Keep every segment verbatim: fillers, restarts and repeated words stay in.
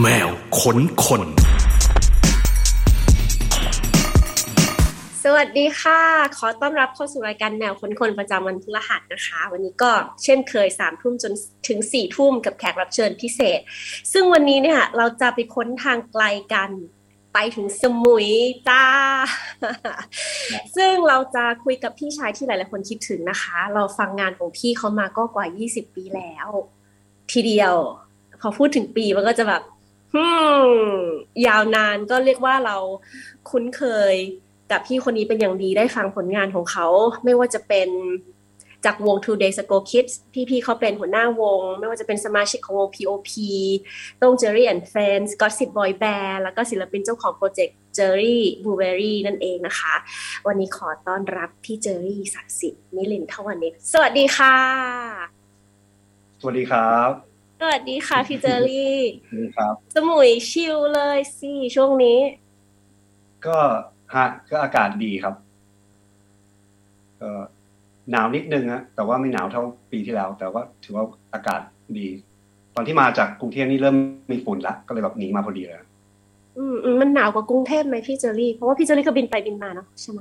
แมวขนคนสวัสดีค่ะขอต้อนรับเข้าสู่รายการแมวขนคนประจำวันพฤหัสนะคะวันนี้ก็เช่นเคยสามทุ่มจนถึงสี่ทุ่มกับแขกรับเชิญพิเศษซึ่งวันนี้เนี่ยเราจะไปค้นทางไกลกันไปถึงสมุยจ้า ซึ่งเราจะคุยกับพี่ชายที่หลายๆคนคิดถึงนะคะเราฟังงานของพี่เขามาก็กว่ายี่สิบปีแล้วทีเดียวพอพูดถึงปีมันก็จะแบบฮึยาวนานก็เรียกว่าเราคุ้นเคยกับพี่คนนี้เป็นอย่างดีได้ฟังผลงานของเขาไม่ว่าจะเป็นจากวง Two Days Ago Kids พี่ๆเขาเป็นหัวหน้าวงไม่ว่าจะเป็นสมาชิกของวง พี โอ พี ต้อง Jerry and Friends Gossip Boy Band แล้วก็ศิลปินเจ้าของโปรเจกต์ Jerry Blueberry นั่นเองนะคะวันนี้ขอต้อนรับพี่เจอรี่ศักดิ์สิทธิ์นิรินทร์ทวนิชสวัสดีค่ะสวัสดีครับสวัสดีค่ะพี่เจอรี่สวัสดีครับสมุยชิลเลยสิช่วงนี้ก็ฮะก็อากาศดีครับเอ่อหนาวนิดนึงฮะแต่ว่าไม่หนาวเท่าปีที่แล้วแต่ว่าถือว่าอากาศดีตอนที่มาจากกรุงเทพนี่เริ่มมีฝุ่นละก็เลยแบบหนีมาพอดีเลยอืมมันหนาวกว่ากรุงเทพไหมพี่เจอรี่เพราะว่าพี่เจอรี่ก็บินไปบินมาเนาะใช่ไหม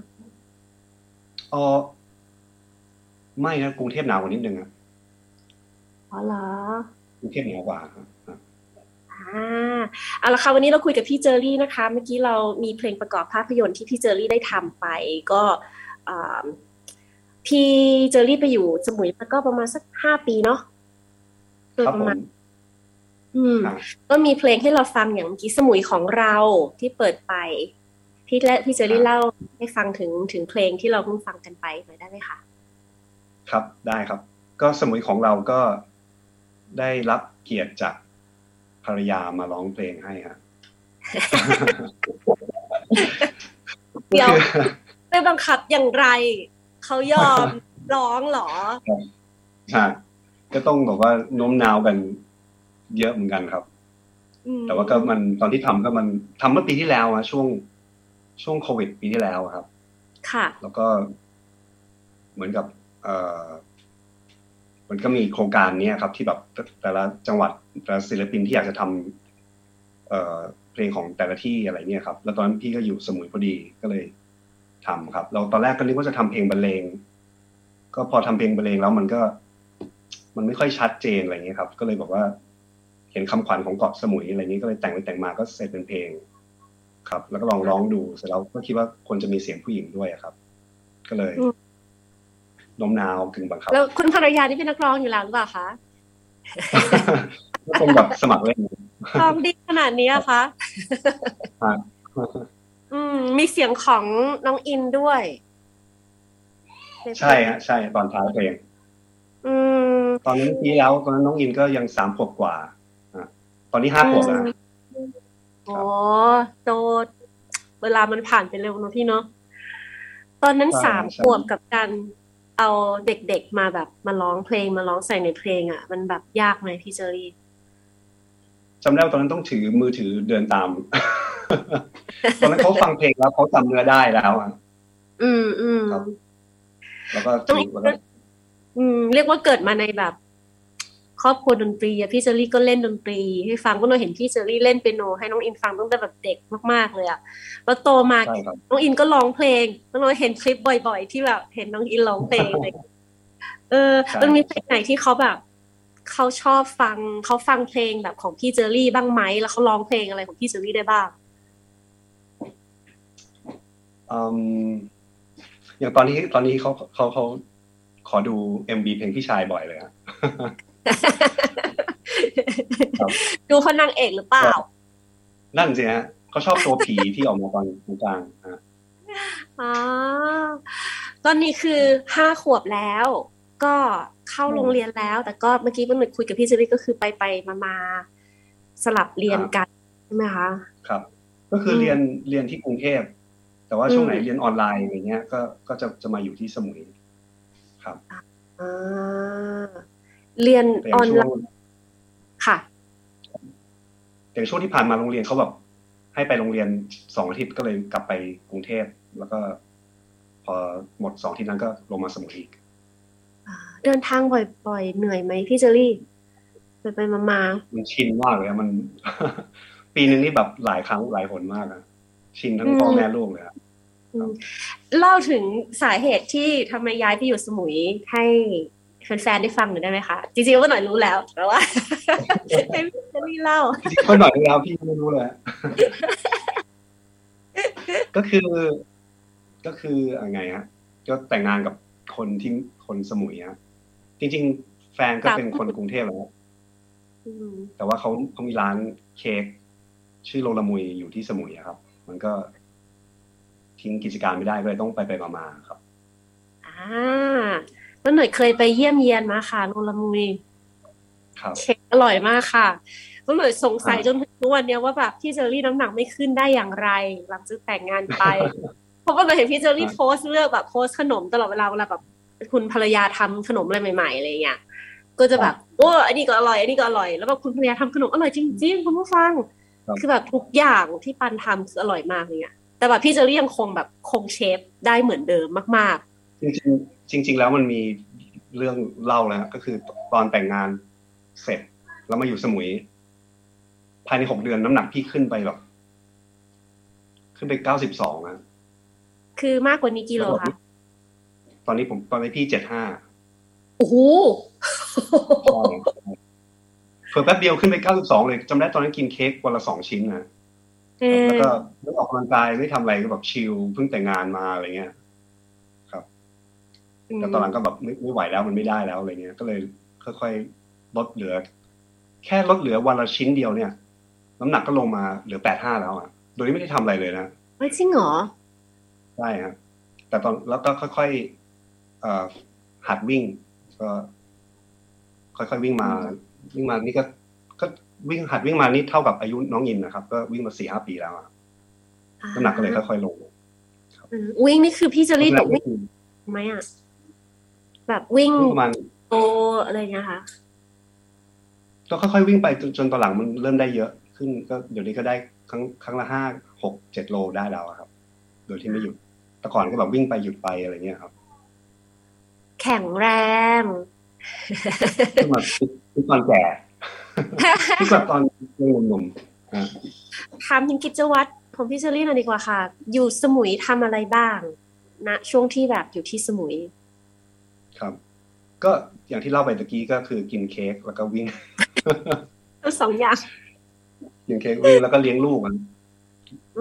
อ๋อไม่นะกรุงเทพหนาวกว่านิดนึงอ่ะอ๋อเหรอกรุงเทพหนาวกว่าอ่าเอาละค่ะวันนี้เราคุยกับพี่เจอรี่นะคะเมื่อกี้เรามีเพลงประกอบภาพยนตร์ที่พี่เจอรี่ได้ทำไปก็อ่าพี่เจอรี่ไปอยู่สมุยมาก็ประมาณสักห้าปีเนาะครับผมอืมก็มีเพลงให้เราฟังอย่างเมื่อกี้สมุยของเราที่เปิดไปพี่และพี่เจอรี่เล่าให้ฟังถึงถึงเพลงที่เราเพิ่งฟังกันไปหน่อยได้ไหมคะครับได้ครับก็สมุยของเราก็ได้รับเกียรติจากภรรยามาร้องเพลงให้ครับเดี๋ยวไปบังคับอย่างไรเขายอมร้องหรอใช่ก็ต้องบอกว่าโน้มน้าวกันเยอะเหมือนกันครับแต่ว่าก็มันตอนที่ทำก็มันทำเมื่อปีที่แล้วอะช่วงช่วงโควิดปีที่แล้วครับค่ะแล้วก็เหมือนกับเอ่อมันก็มีโครงการนี้ครับที่แบบแต่ละจังหวัดแต่ละศิลปินที่อยากจะทำเอ่อเพลงของแต่ละที่อะไรเนี่ยครับแล้วตอนนั้นพี่ก็อยู่สมุยพอดีก็เลยทำครับเราตอนแรกก็นึกว่าจะทำเพลงบรรเลงก็พอทำเพลงบรรเลงแล้วมันก็มันไม่ค่อยชัดเจนอะไรเงี้ยครับก็เลยบอกว่าเห็นคำขวัญของเกาะสมุยอะไรเงี้ยก็เลยแต่งไปแต่งมาก็เสร็จเป็นเพลงครับแล้วก็ลองร้องดูเสร็จแล้วก็คิดว่าควรจะมีเสียงผู้หญิงด้วยครับก็เลยโน้มน้าวกึ่งบังคับแล้วคุณภรรยานี่เป็นนักร้องอยู่แล้วหรือเปล่าคะก็คงแบบสมัครเล่นร้องดีขนาดนี้อะคะอืมมีเสียงของน้องอินด้วยใช่ฮะใช่ตอนท้ายเพลงอืมตอนนี้ปีแล้วตอนนั้นน้องอินก็ยังสามขวบกว่าตอนนี้ห้าขวบแล้วอ๋อโตเวลามันผ่านไปเร็วเนาะพี่เนาะตอนนั้นสามขวบกับการเอาเด็กๆมาแบบมาร้องเพลงมาร้องใส่ในเพลงอ่ะมันแบบยากไหมพี่เจอรี่จำได้ว่าตอนนั้นต้องถือมือถือเดินตาม ตอนนั้นเขาฟังเพลงแล้วเขาจำเนื้อได้แล้วอ่ะอืมอืมแล้วก็ต้องอืมเรียกว่าเกิดมาในแบบครอบครัวดนตรีอ่ะพี่เจอรี่ก็เล่นดนตรีให้ฟังก็เราเห็นพี่เจอรี่เล่นเปียโนให้น้องอินฟังตั้งแต่แบบเด็กมากๆเลยอ่ะแล้วโตมาน้องอินก็ร้องเพลงเราเห็นคลิปบ่อยๆที่แบบเห็นน้องอินร้องเพลงอะไรเออมันมีเพลงไหนที่เขาแบบเขาชอบฟังเขาฟังเพลงแบบของพี่เจอรี่บ้างไหมแล้วเขาร้องเพลงอะไรของพี่เจอรี่ได้บ้างอืมอย่างตอนนี้ตอนนี้เขาเขาเขาขอดู เอ็ม วี เพลงพี่ชายบ่อยเลยฮะดูคนนางเอกหรือเปล่านั่นสิฮะเขาชอบตัวผีที่ออกมาตอนกลางอ่ะอ๋อตอนนี้คือห้าขวบแล้วก็เข้าโรงเรียนแล้วแต่ก็เมื่อกี้เพิ่งคุยกับพี่เจอรี่ก็คือไปไปมาๆสลับเรียนกันใช่ไหมคะครับก็คือเรียนเรียนที่กรุงเทพแต่ว่าช่วงไหนเรียนออนไลน์อะไรเงี้ยก็ก็จะจะมาอยู่ที่สมุยครับอ่าเรียนออนไลน์ค่ะแต่ช่วงที่ผ่านมาโรงเรียนเขาแบบให้ไปโรงเรียนสองอาทิตย์ก็เลยกลับไปกรุงเทพแล้วก็พอหมดสองอาทิตย์นั้นก็ลงมาสมุยอีกเดินทางบ่อยๆเหนื่อยไหมพี่เจอรี่ ไปไปมามามันชินมากเลยมัน ปีนึงนี่แบบหลายครั้งหลายหนมากนะชินทั้งพ่อแม่ลูกเลยครับเล่าถึงสาเหตุที่ทำไมย้ายไปอยู่สมุยให้แฟนๆได้ฟังหน่อยได้ไหมคะจริงๆว่าหน่อยรู้แล้วแต่ว่าให้พี่เล่าก็หน่อยแล้วพี่ไม่รู้เลยก็คือก็คือไงฮะก็แต่งงานกับคนที่คนสมุยฮะจริงๆแฟนก็เป็นคนกรุงเทพแล้วแต่ว่าเขาเขามีร้านเค้กชื่อโลละมุยอยู่ที่สมุยครับมันก็ทิ้งกิจการไม่ได้ก็เลยต้องไปไปมาๆครับอ่าแล้วหน่อยเคยไปเยี่ยมเยียนมาค่ะโลละมุยครับเค้กอร่อยมากค่ะแล้วหน่อยสงสัยจนถึงทุกวันนี้ว่าแบบพี่เจอรี่น้ำหนักไม่ขึ้นได้อย่างไรหลังจากแต่งงานไปเพราะว่าเราเห็นพี่เจอรี่โพสเลือกแบบโพสขนมตลอดเวลาเวลาแบบคุณภรรยาทำขนมอะไรใหม่ๆอะไรอย่างเงี้ยก็จะแบบโอ้อันนี้ก็อร่อยอันนี้ก็อร่อยแล้วแบบคุณภรรยาทำขนมอร่อยจริงๆคุณผู้ฟังคือแบบทุกอย่างที่ปันทำคืออร่อยมากเลยเนี่ยแต่แบบพี่เจอรี่ยังคงแบบคงเชฟได้เหมือนเดิมมากๆจริงๆจริงๆแล้วมันมีเรื่องเล่าแล้วก็คือตอนแต่งงานเสร็จแล้วมาอยู่สมุยภายในหกเดือนน้ำหนักพี่ขึ้นไปแบบขึ้นไปเก้าสิบสองนะคือมากกว่านี้กิโลค่ะตอนนี้ผมตอนนี้พี่เจ็ดสิบห้าโอ้โหเพิ่งแป๊บเดียวขึ้นไปเก้าสิบสองเลยจำได้ตอนนั้นกินเค้กวันละสองชิ้นนะแล้วก็ไม่ออกกำลังกายไม่ทำอะไรก็แบบชิลเพิ่งแต่งงานมาอะไรเงี้ยครับแต่ตอนหลังก็แบบไม่ไหวแล้วมันไม่ได้แล้วอะไรเงี้ยก็เลยค่อยๆลดเหลือแค่ลดเหลือวันละชิ้นเดียวเนี่ยน้ำหนักก็ลงมาเหลือแปดสิบห้าแล้วอ่ะโดยที่ไม่ได้ทำอะไรเลยนะเฮ้ยจริงเหรอใช่ครับแต่ตอนแล้วก็ค่อยๆหัดวิ่งก็ค่อยๆวิ่งมาวิ่งมานี่ก็ก็วิ่งหัดวิ่งมานี่เท่ากับอายุน้องอินนะครับก็วิ่งมา สี่ห้า ปีแล้วอ่ะน้ำหนักก็เลยค่อยๆลงครับวิ่งนี่คือพี่เจอรี่ตกวิ่งมั้ยอ่ะแบบวิ่งโตอะไรเงี้ยค่ะก็ค่อยๆวิ่งไปจนตอนหลังมันเริ่มได้เยอะขึ้นก็เดี๋ยวนี้ก็ได้ครั้งครั้งละห้า หก เจ็ดโลได้แล้วครับโดยที่ไม่หยุดแต่ก่อนก็แบบวิ่งไปหยุดไปอะไรเงี้ยครับแข็งแรงขึ้นมาตอนแก่ขึ้นมาตอนหนุ่มๆถามถึงกิจวัตรของพี่เชอรี่หน่อยดีกว่าค่ะอยู่สมุยทำอะไรบ้างณช่วงที่แบบอยู่ที่สมุยครับก็อย่างที่เล่าไปตะกี้ก็คือกินเค้กแล้วก็วิ่งสองอย่างกินเค้กวิ่งแล้วก็เลี้ยงลูกมัน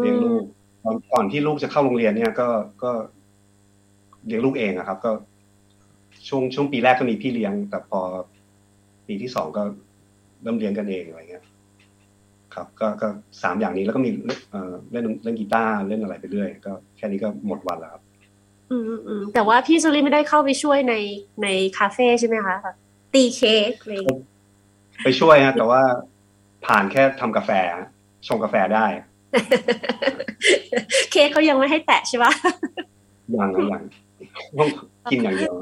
เลี้ยงลูกตอนก่อนที่ลูกจะเข้าโรงเรียนเนี่ยก็ก็เลี้ยงลูกเองอะครับก็ช่วงช่วงปีแรกก็มีพี่เลี้ยงแต่พอปีที่สองก็เริ่มเลี้ยงกันเองอะไรเงี้ยครับก็ก็สามอย่างนี้แล้วก็มีเอ่อเล่นเล่นกีตาร์เล่นอะไรไปเรื่อยก็แค่นี้ก็หมดวันแล้วครับอืมอืมแต่ว่าพี่ซูรี่ไม่ได้เข้าไปช่วยในในคาเฟ่ใช่ไหมคะตีเค้กอะไรไปช่วยฮะแต่ว่าผ่านแค่ทำกาแฟชงกาแฟได้เค้กเขายังไม่ให้แตะใช่ปะยังยังต้องกินอย่างเดียว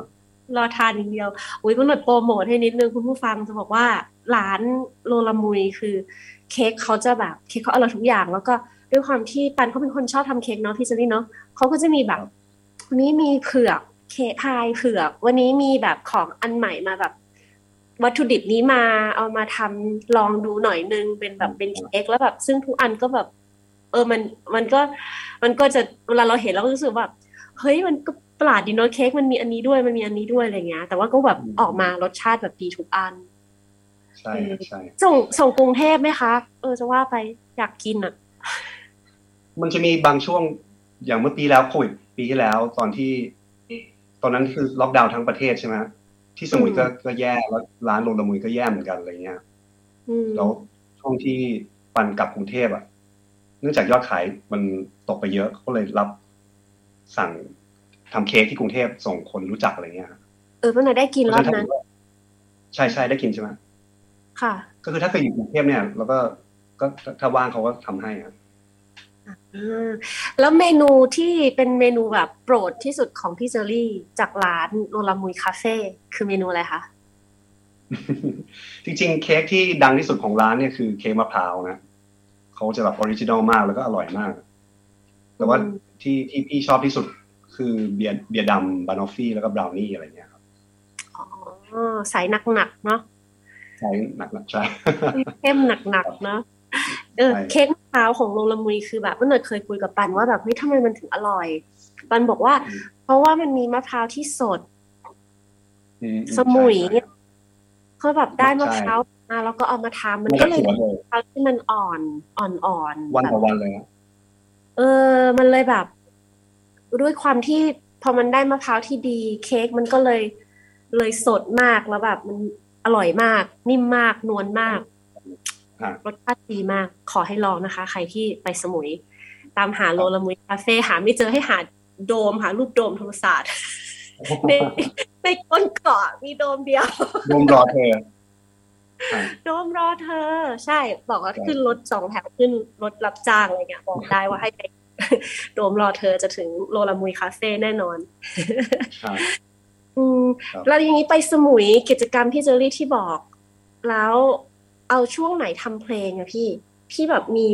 รอทานอย่างเดียวอุ้ยก็หน่อยโปรโมทให้นิดนึงคุณผู้ฟังจะบอกว่าร้านโลละมุยคือเค้กเขาจะแบบเค้กเขาอร่อยทุกอย่างแล้วก็ด้วยความที่ปันเขาเป็นคนชอบทำเค้กเนาะพี่เจอรี่เนาะเขาก็จะมีแบบวันนี้มีเผือกเค้กพายเผือกวันนี้มีแบบของอันใหม่มาแบบวัตถุดิบนี้มาเอามาทำลองดูหน่อยนึงเป็นแบบเป็นเค้กแล้วแบบซึ่งทุกอันก็แบบเออมันมันก็มันก็จะเวลาเราเห็นเราก็รู้สึกแบบเฮ้ยมันก็ประหลาดดีเนาะเค้กมันมีอันนี้ด้วยมันมีอันนี้ด้วยอะไรเงี้ยแต่ว่าก็แบบออกมารสชาติแบบดีทุกอันใช่ใช่ส่งส่งกรุงเทพไหมคะเออจะว่าไปอยากกินอ่ะมันจะมีบางช่วงอย่างเมื่อปีแล้วโควิดปีที่แล้วตอนที่ตอนนั้นคือล็อกดาวน์ทั้งประเทศใช่ไหมที่สมุยก็ก็แย่แล้วร้านโลละมุยก็แย่เหมือนกันอะไรเงี้ยแล้วช่วงที่ปั่นกลับกรุงเทพอ่ะเนื่องจากยอดขายมันตกไปเยอะก็เลยรับสั่งทำเค้กที่กรุงเทพส่งคนรู้จักอะไรเงี้ยเออเพิ่งได้กินรอบนั้นใช่ๆได้กินใช่ไหมค่ะก็คือถ้าเคยอยู่กรุงเทพเนี่ยแล้วก็ก็ถ้าว่างเขาก็ทำให้ครับแล้วเมนูที่เป็นเมนูแบบโปรดที่สุดของพี่เจอรี่จากร้านโลละมุยคาเฟ่คือเมนูอะไรคะ จริงๆเค้กที่ดังที่สุดของร้านเนี่ยคือเค้กมะพร้าวนะเขาจะแบบออริจินอลมากแล้วก็อร่อยมากแต่ว่าที่ที่พี่ชอบที่สุดคือเบียร์เบียร์ดำบานอฟฟี่แล้วก็บราวนี่อะไรเงี้ยครับอ๋อสายหนักๆเนาะ ใช่หนักๆใช่เข้มหนักๆเนาะเออเค้กมะพร้าวของโรงละมุยคือแบบเมื่อหน่อยเคยคุยกับปันว่าแบบเฮ้ยทำไมมันถึงอร่อยปันบอกว่าเพราะว่ามันมีมะพร้าวที่สดสมุยก็แบบได้มะพร้าวมาแล้วก็เอามาทำมันก็เลยทำที่มันอ่อนอ่อนๆวันต่อวันเลยเออมันเลยแบบด้วยความที่พอมันได้มะพร้าวที่ดีเค้กมันก็เลยเลยสดมากแล้วแบบมันอร่อยมากนิ่มมากนวลมากรสชาติดีมากขอให้ลองนะคะใครที่ไปสมุยตามหาโลละมุยคาเฟ่หาไม่เจอให้หาโดมหารูปโดมธรรมศาสตร์ในในก้นเกาะมีโดมเดียวโดมรอเธอโดมรอเธอใช่บอกว่าขึ้นรถสองแถวขึ้นรถรับจ้างอะไรเงี้ยบอกได้ว่าให้ไปโดมรอเธอจะถึงโลละมุยคาเฟ่แน่นอนอืมแล้วอย่างนี้ไปสมุยกิจกรรมที่เจอรี่ที่บอกแล้วเอาช่วงไหนทำเพลงอะพี่พี่แบบมี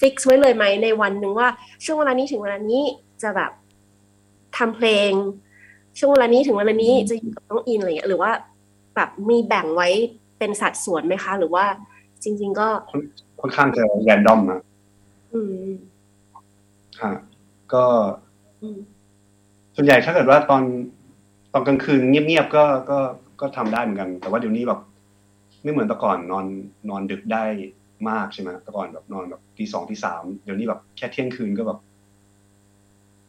ฟิกซ์ไว้เลยไหมในวันหนึ่งว่าช่วงเวลานี้ถึงเวลานี้จะแบบทำเพลงช่วงเวลานี้ถึงเวลานี้จะอยู่กับน้องอินอะไรเงี้ยหรือว่าแบบมีแบ่งไว้เป็นสัดส่วนไหมคะหรือว่าจริงๆก็ค่อนข้างจะแรนดอมนะอืมฮะก็ส่วนใหญ่ถ้าเกิดว่าตอนตอนกลางคืนเงียบๆก็ก็ก็ทำได้เหมือนกันแต่ว่าเดี๋ยวนี้แบบไม่เหมือนแต่ก่อนนอนนอนดึกได้มากใช่ไหมแต่ก่อนแบบนอนแบบตีสองตีสามเดี๋ยวนี้แบบแค่เที่ยงคืนก็แบบ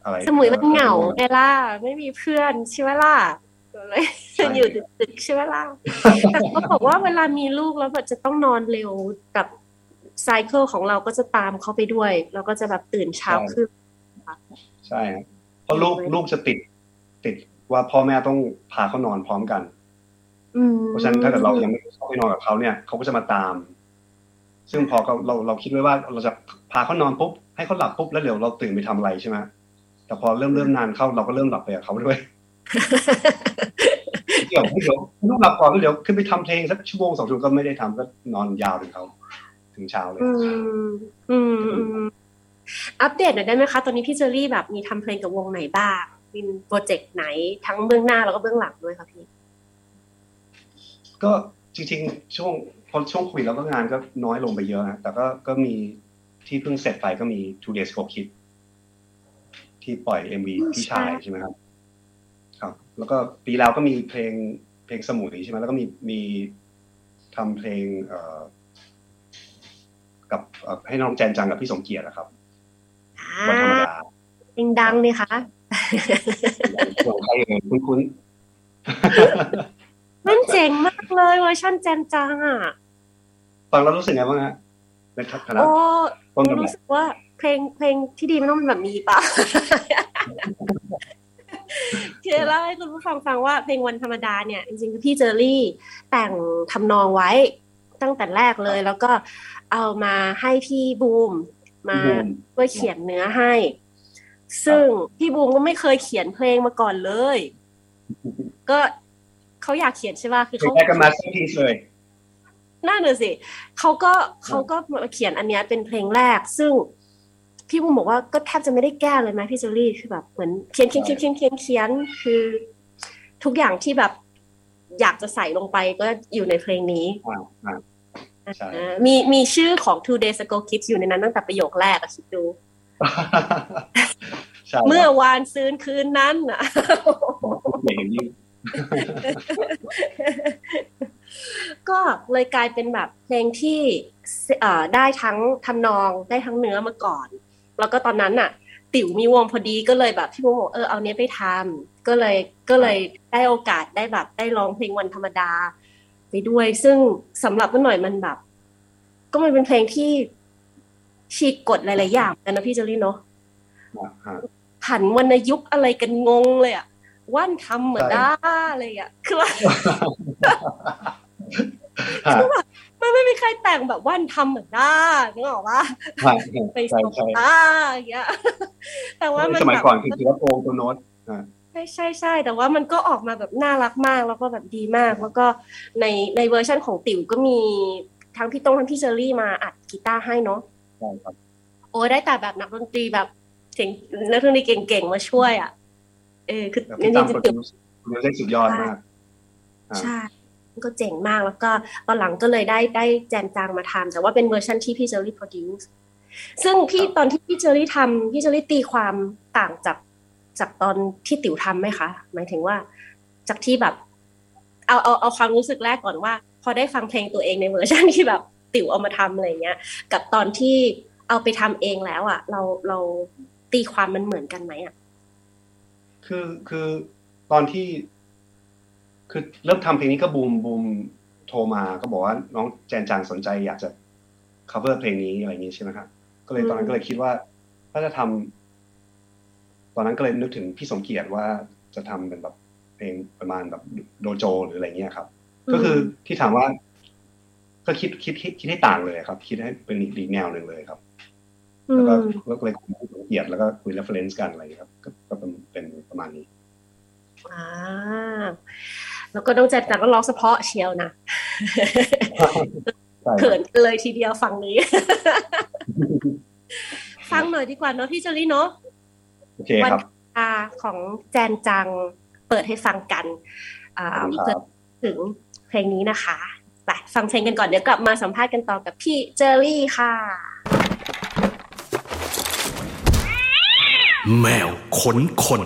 อะไรสมุยมันเหงาเอล่าไม่มีเพื่อนใช่ไหมล่ะเลยอยู่ดึกๆใช่ไหมล่ะแต่เขาบอกว่าเวลามีลูกแล้วแบบจะต้องนอนเร็วกับไซเคิลของเราก็จะตามเขาไปด้วยเราก็จะแบบตื่นเช้าขึ้นใช่เพราะลูกลูกจะติดติดว่าพ่อแม่ต้องพาเขานอนพร้อมกันเพราะฉะนั้นถ้าเกิดเรายังไม่เข้าไปนอนกับเขาเนี่ยเขาก็จะมาตามซึ่งพอเราเราเราคิดไว้ว่าเราจะพาเขานอนปุ๊บให้เขาหลับปุ๊บแล้วเดี๋ยวเราตื่นไปทำอะไรใช่ไหมแต่พอเริ่มเริ่มนานเข้าเราก็เริ่มหลับไปกับเขาด้วยเดี๋ยวเดี๋ยวลูกหลับก่อนแล้วเดี๋ยวขึ้นไปทำเพลงสักชั่วโมงสองชั่วโมงก็ไม่ได้ทำก็นอนยาวถึงเขาถึงเช้าเลยอัปเดตหน่อยได้ไหมคะตอนนี้พี่เจอรี่แบบมีทำเพลงกับวงไหนบ้างมีโปรเจกต์ไหนทั้งเบื้องหน้าแล้วก็เบื้องหลังด้วยค่ะพี่ก็จริงๆช่วงพอช่วงโควิดแล้วก็งานก็น้อยลงไปเยอะนะแต่ก็ก็มีที่เพิ่งเสร็จไปก็มี Two Days Ago Kids ที่ปล่อย เอ็ม วี พี่ชายใช่ไหมครับครับแล้วก็ปีแล้วก็มีเพลงเพลงสมุยใช่ไหมแล้วก็มีมีทำเพลงเอ่อกับให้น้องแจนจังกับพี่สมเกียรตินะครับวันธรรมดาเพลงดังเลยค่ะของใครเอ่ยคุ้นๆมันเจ๋งมากเลยเวอร์ชันแจนจังอ่ะฟังแล้วรู้สึกไงบ้างฮะในทักษะโอ้รู้สึกว่าเพลงเพลงที่ดีมันต้องเป็นแบบนี้ป่ะเชื่อแล้วให้คุณผู้ฟังฟังว่าเพลงวันธรรมดาเนี่ยจริงๆคือพี่เจอรี่แต่งทำนองไว้ตั้งแต่แรกเลยแล้วก็เอามาให้พี่บูมมาช่วยเขียนเนื้อให้ซึ่งพี่บูมก็ไม่เคยเขียนเพลงมาก่อนเลยก็เขาอยากเขียนใช่ป่ะคือเขาได้กันมาสักทีเลยน่าหน่อยสิเขาก็เขาก็มาเขียนอันนี้เป็นเพลงแรกซึ่งพี่บุ๋มบอกว่าก็แทบจะไม่ได้แก้เลยไหมพี่เจอรี่คือแบบเหมือนเขียนเขียนเขียนเขียนเขียนเขียนคือทุกอย่างที่แบบอยากจะใส่ลงไปก็อยู่ในเพลงนี้มีมีชื่อของ Two Days Ago Kids อยู่ในนั้นตั้งแต่ประโยคแรกอะคิดดูเมื่อวานซืนคืนนั้นอะก็เลยกลายเป็นแบบเพลงที่ได้ทั้งทำนองได้ทั้งเนื้อมาก่อนแล้วก็ตอนนั้นน่ะติ๋วมีวงพอดีก็เลยแบบพี่บุ๋มบอกเออเอาเนี้ยไปทำก็เลยก็เลยได้โอกาสได้แบบได้ร้องเพลงวันธรรมดาไปด้วยซึ่งสำหรับก็หน่อยมันแบบก็มันเป็นเพลงที่ฉีกกฎหลายๆอย่างกันนะพี่เจอรี่เนาะผันวรรณยุกต์อะไรกันงงเลยอะวันทำเหมือนได้อะไรอย่างเงี้ยคือว่าคือแบบมันไม่มีใครแต่งแบบวันทำเหมือนได้นึกออกปะไปส่งได้อย่างเงี้ยแต่ว่ามันสมัยก่อนคือศิลปะตัวโน้ตใช่ใช่ใช่แต่ว่ามันก็ออกมาแบบน่ารักมากแล้วก็แบบดีมากแล้วก็ในในเวอร์ชั่นของติ๋วก็มีทั้งพี่ต้งทั้งพี่เจอรี่มาอัดกีตาร์ให้เนาะใช่ครับโอ้ได้แต่แบบนักดนตรีแบบเก่งนักดนตรีเก่งๆมาช่วยอ่ะเออคือจริงๆจะติดมันได้สุดยอดมากใช่ ก็เจ๋งมากแล้วก็ตอนหลังก็เลยได้ได้แจมจางมาทำแต่ว่าเป็นเวอร์ชันที่พี่เจอรี่โปรดิวซ์ซึ่งพี่ตอนที่พี่เจอรี่ทำพี่เจอรี่ตีความต่างจากจากตอนที่ติ๋วทำไหมคะหมายถึงว่าจากที่แบบเอาเอาเอาความรู้สึกแรกก่อนว่าพอได้ฟังเพลงตัวเองในเวอร์ชันที่แบบติ๋วเอามาทำอะไรเงี้ยกับตอนที่เอาไปทำเองแล้วอ่ะเราเราตีความมันเหมือนกันไหมอ่ะคือคือตอนที่คือเริ่มทำเพลงนี้ก็บูมบูมโทรมาก็บอกว่าน้องแจนจางสนใจอยากจะ cover เพลงนี้อะไรอย่างนี้ใช่ไหมครับก็เลยตอนนั้นก็เลยคิดว่าถ้าจะทำตอนนั้นก็เลยนึกถึงพี่สมเกียรติว่าจะทำเป็นแบบเพลงประมาณแบบโดโจหรืออะไรเงี้ยครับก็คือที่ถามว่าก็คิดคิดคิดให้ต่างเลยครับคิดให้เป็นอีกแนวหนึ่งเลยครับแล้วก็ก็เลยคุยพี่สมเกียรติแล้วก็คุย reference กันอะไรครับก็เป็นประมาณนี้อ่าแล้วก็ต้องแจกแต่ก็ร้องเฉพาะเชียวนะเขินเลยทีเดียวฟังนี้ฟังหน่อยดีกว่าเนาะพี่เจอรี่เนาะโอเคครับของแจนจังเปิดให้ฟังกันอ่าถึงเพลงนี้นะคะไปฟังเพลงกันก่อนเดี๋ยวกลับมาสัมภาษณ์กันต่อกับพี่เจอรี่ค่ะแมวขนคน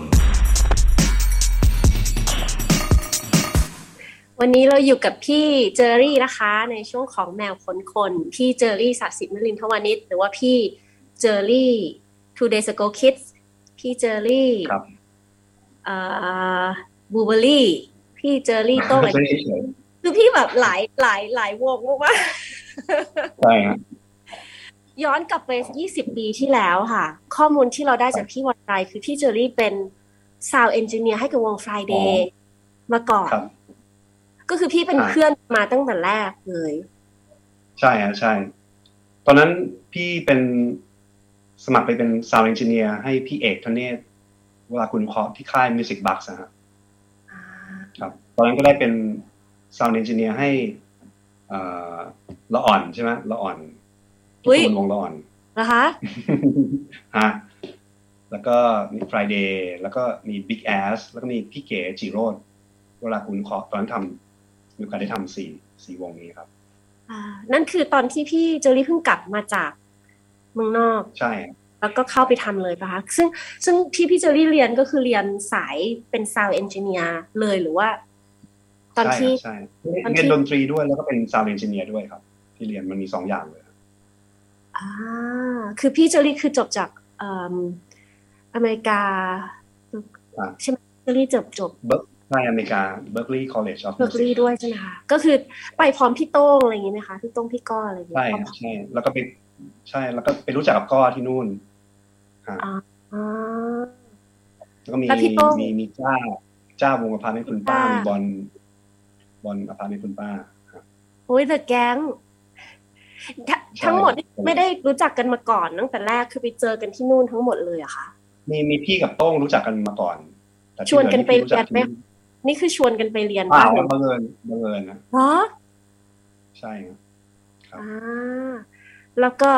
วันนี้เราอยู่กับพี่เจอรี่นะคะในช่วงของแมวขนคนพี่เจอรี่ศศินรินทร์ ทวานิชหรือว่าพี่เจอรี่ Two Days Ago Kids พี่เจอรี่ครับเอ่อ Blueberry พี่เจอรี่โต้อะไรคือพี่แบบหลายหลายหลายวงมากๆใช่ฮะย้อนกลับไปยี่สิบปีที่แล้วค่ะข้อมูลที่เราได้จากพี่วันไรคือพี่เจอรี่เป็นซาวด์เอนจิเนียร์ให้กับวง Friday มาก่อนก็คือพี่เป็นเพื่อนมาตั้งแต่แรกเลยใช่ฮะใช่ตอนนั้นพี่เป็นสมัครไปเป็น Sound Engineer ให้พี่เอกธเนศเวลาคุณพอที่ค่าย Music Box นะฮะครับตอนนั้นก็ได้เป็น Sound Engineer ให้เอ่อละอ่อนใช่มั้ยละอ่อนอุ้ยวงละอ่อนนะคะฮะแล้วก็มี Friday แล้วก็มี Big Ass แล้วก็มีพี่เก๋จิโรจน์เวลาคุณขอตอนทำมีการได้ทำสี่สี่วงนี้ครับอ่านั่นคือตอนที่พี่เจอรี่เพิ่งกลับมาจากเมืองนอกใช่แล้วก็เข้าไปทำเลยป่ะคะซึ่งซึ่งที่พี่เจอรี่เรียนก็คือเรียนสายเป็นซาวด์เอนจิเนียร์เลยหรือว่าตอนที่ใช่เรียนดนตรีด้วยแล้วก็เป็นซาวด์เอนจิเนียร์ด้วยครับที่เรียนมันมีสองอย่างเลยอ่าคือพี่เจอรี่คือจบจากเอ่ออเมริกาใช่ไหมเจอรี่จบจบใช่อเมริกาเบิร์กลีย์คอลเลจออฟมิวสิกเบิร์กลีย์ด้วยใช่ไหมคะก็คือไปพร้อมพี่โต้งอะไรอย่างงี้มั้ยคะพี่โต้งพี่ก้ออะไรอย่างเงี้ยใช่ๆแล้วก็ไปใช่แล้วก็ไปรู้จักกับก้อที่นู่นอ่าแล้วก็มีมีมีจ้าจ้าวงอพาร์ตเมนต์คุณป้ามีบอลบอลอพาร์ตเมนต์คุณป้าครับโอ้ยเดอะแก๊งทั้งหมดไม่ได้รู้จักกันมาก่อนตั้งแต่แรกคือไปเจอกันที่นู่นทั้งหมดเลยเหรอคะมีมีพี่กับโต้งรู้จักกันมาก่อนชวนกันไปเรียนมั้ยนี่คือชวนกันไปเรียนป่ะบังเอิญบังเอิญนะเหรอใช่ครับอ่าแล้วก็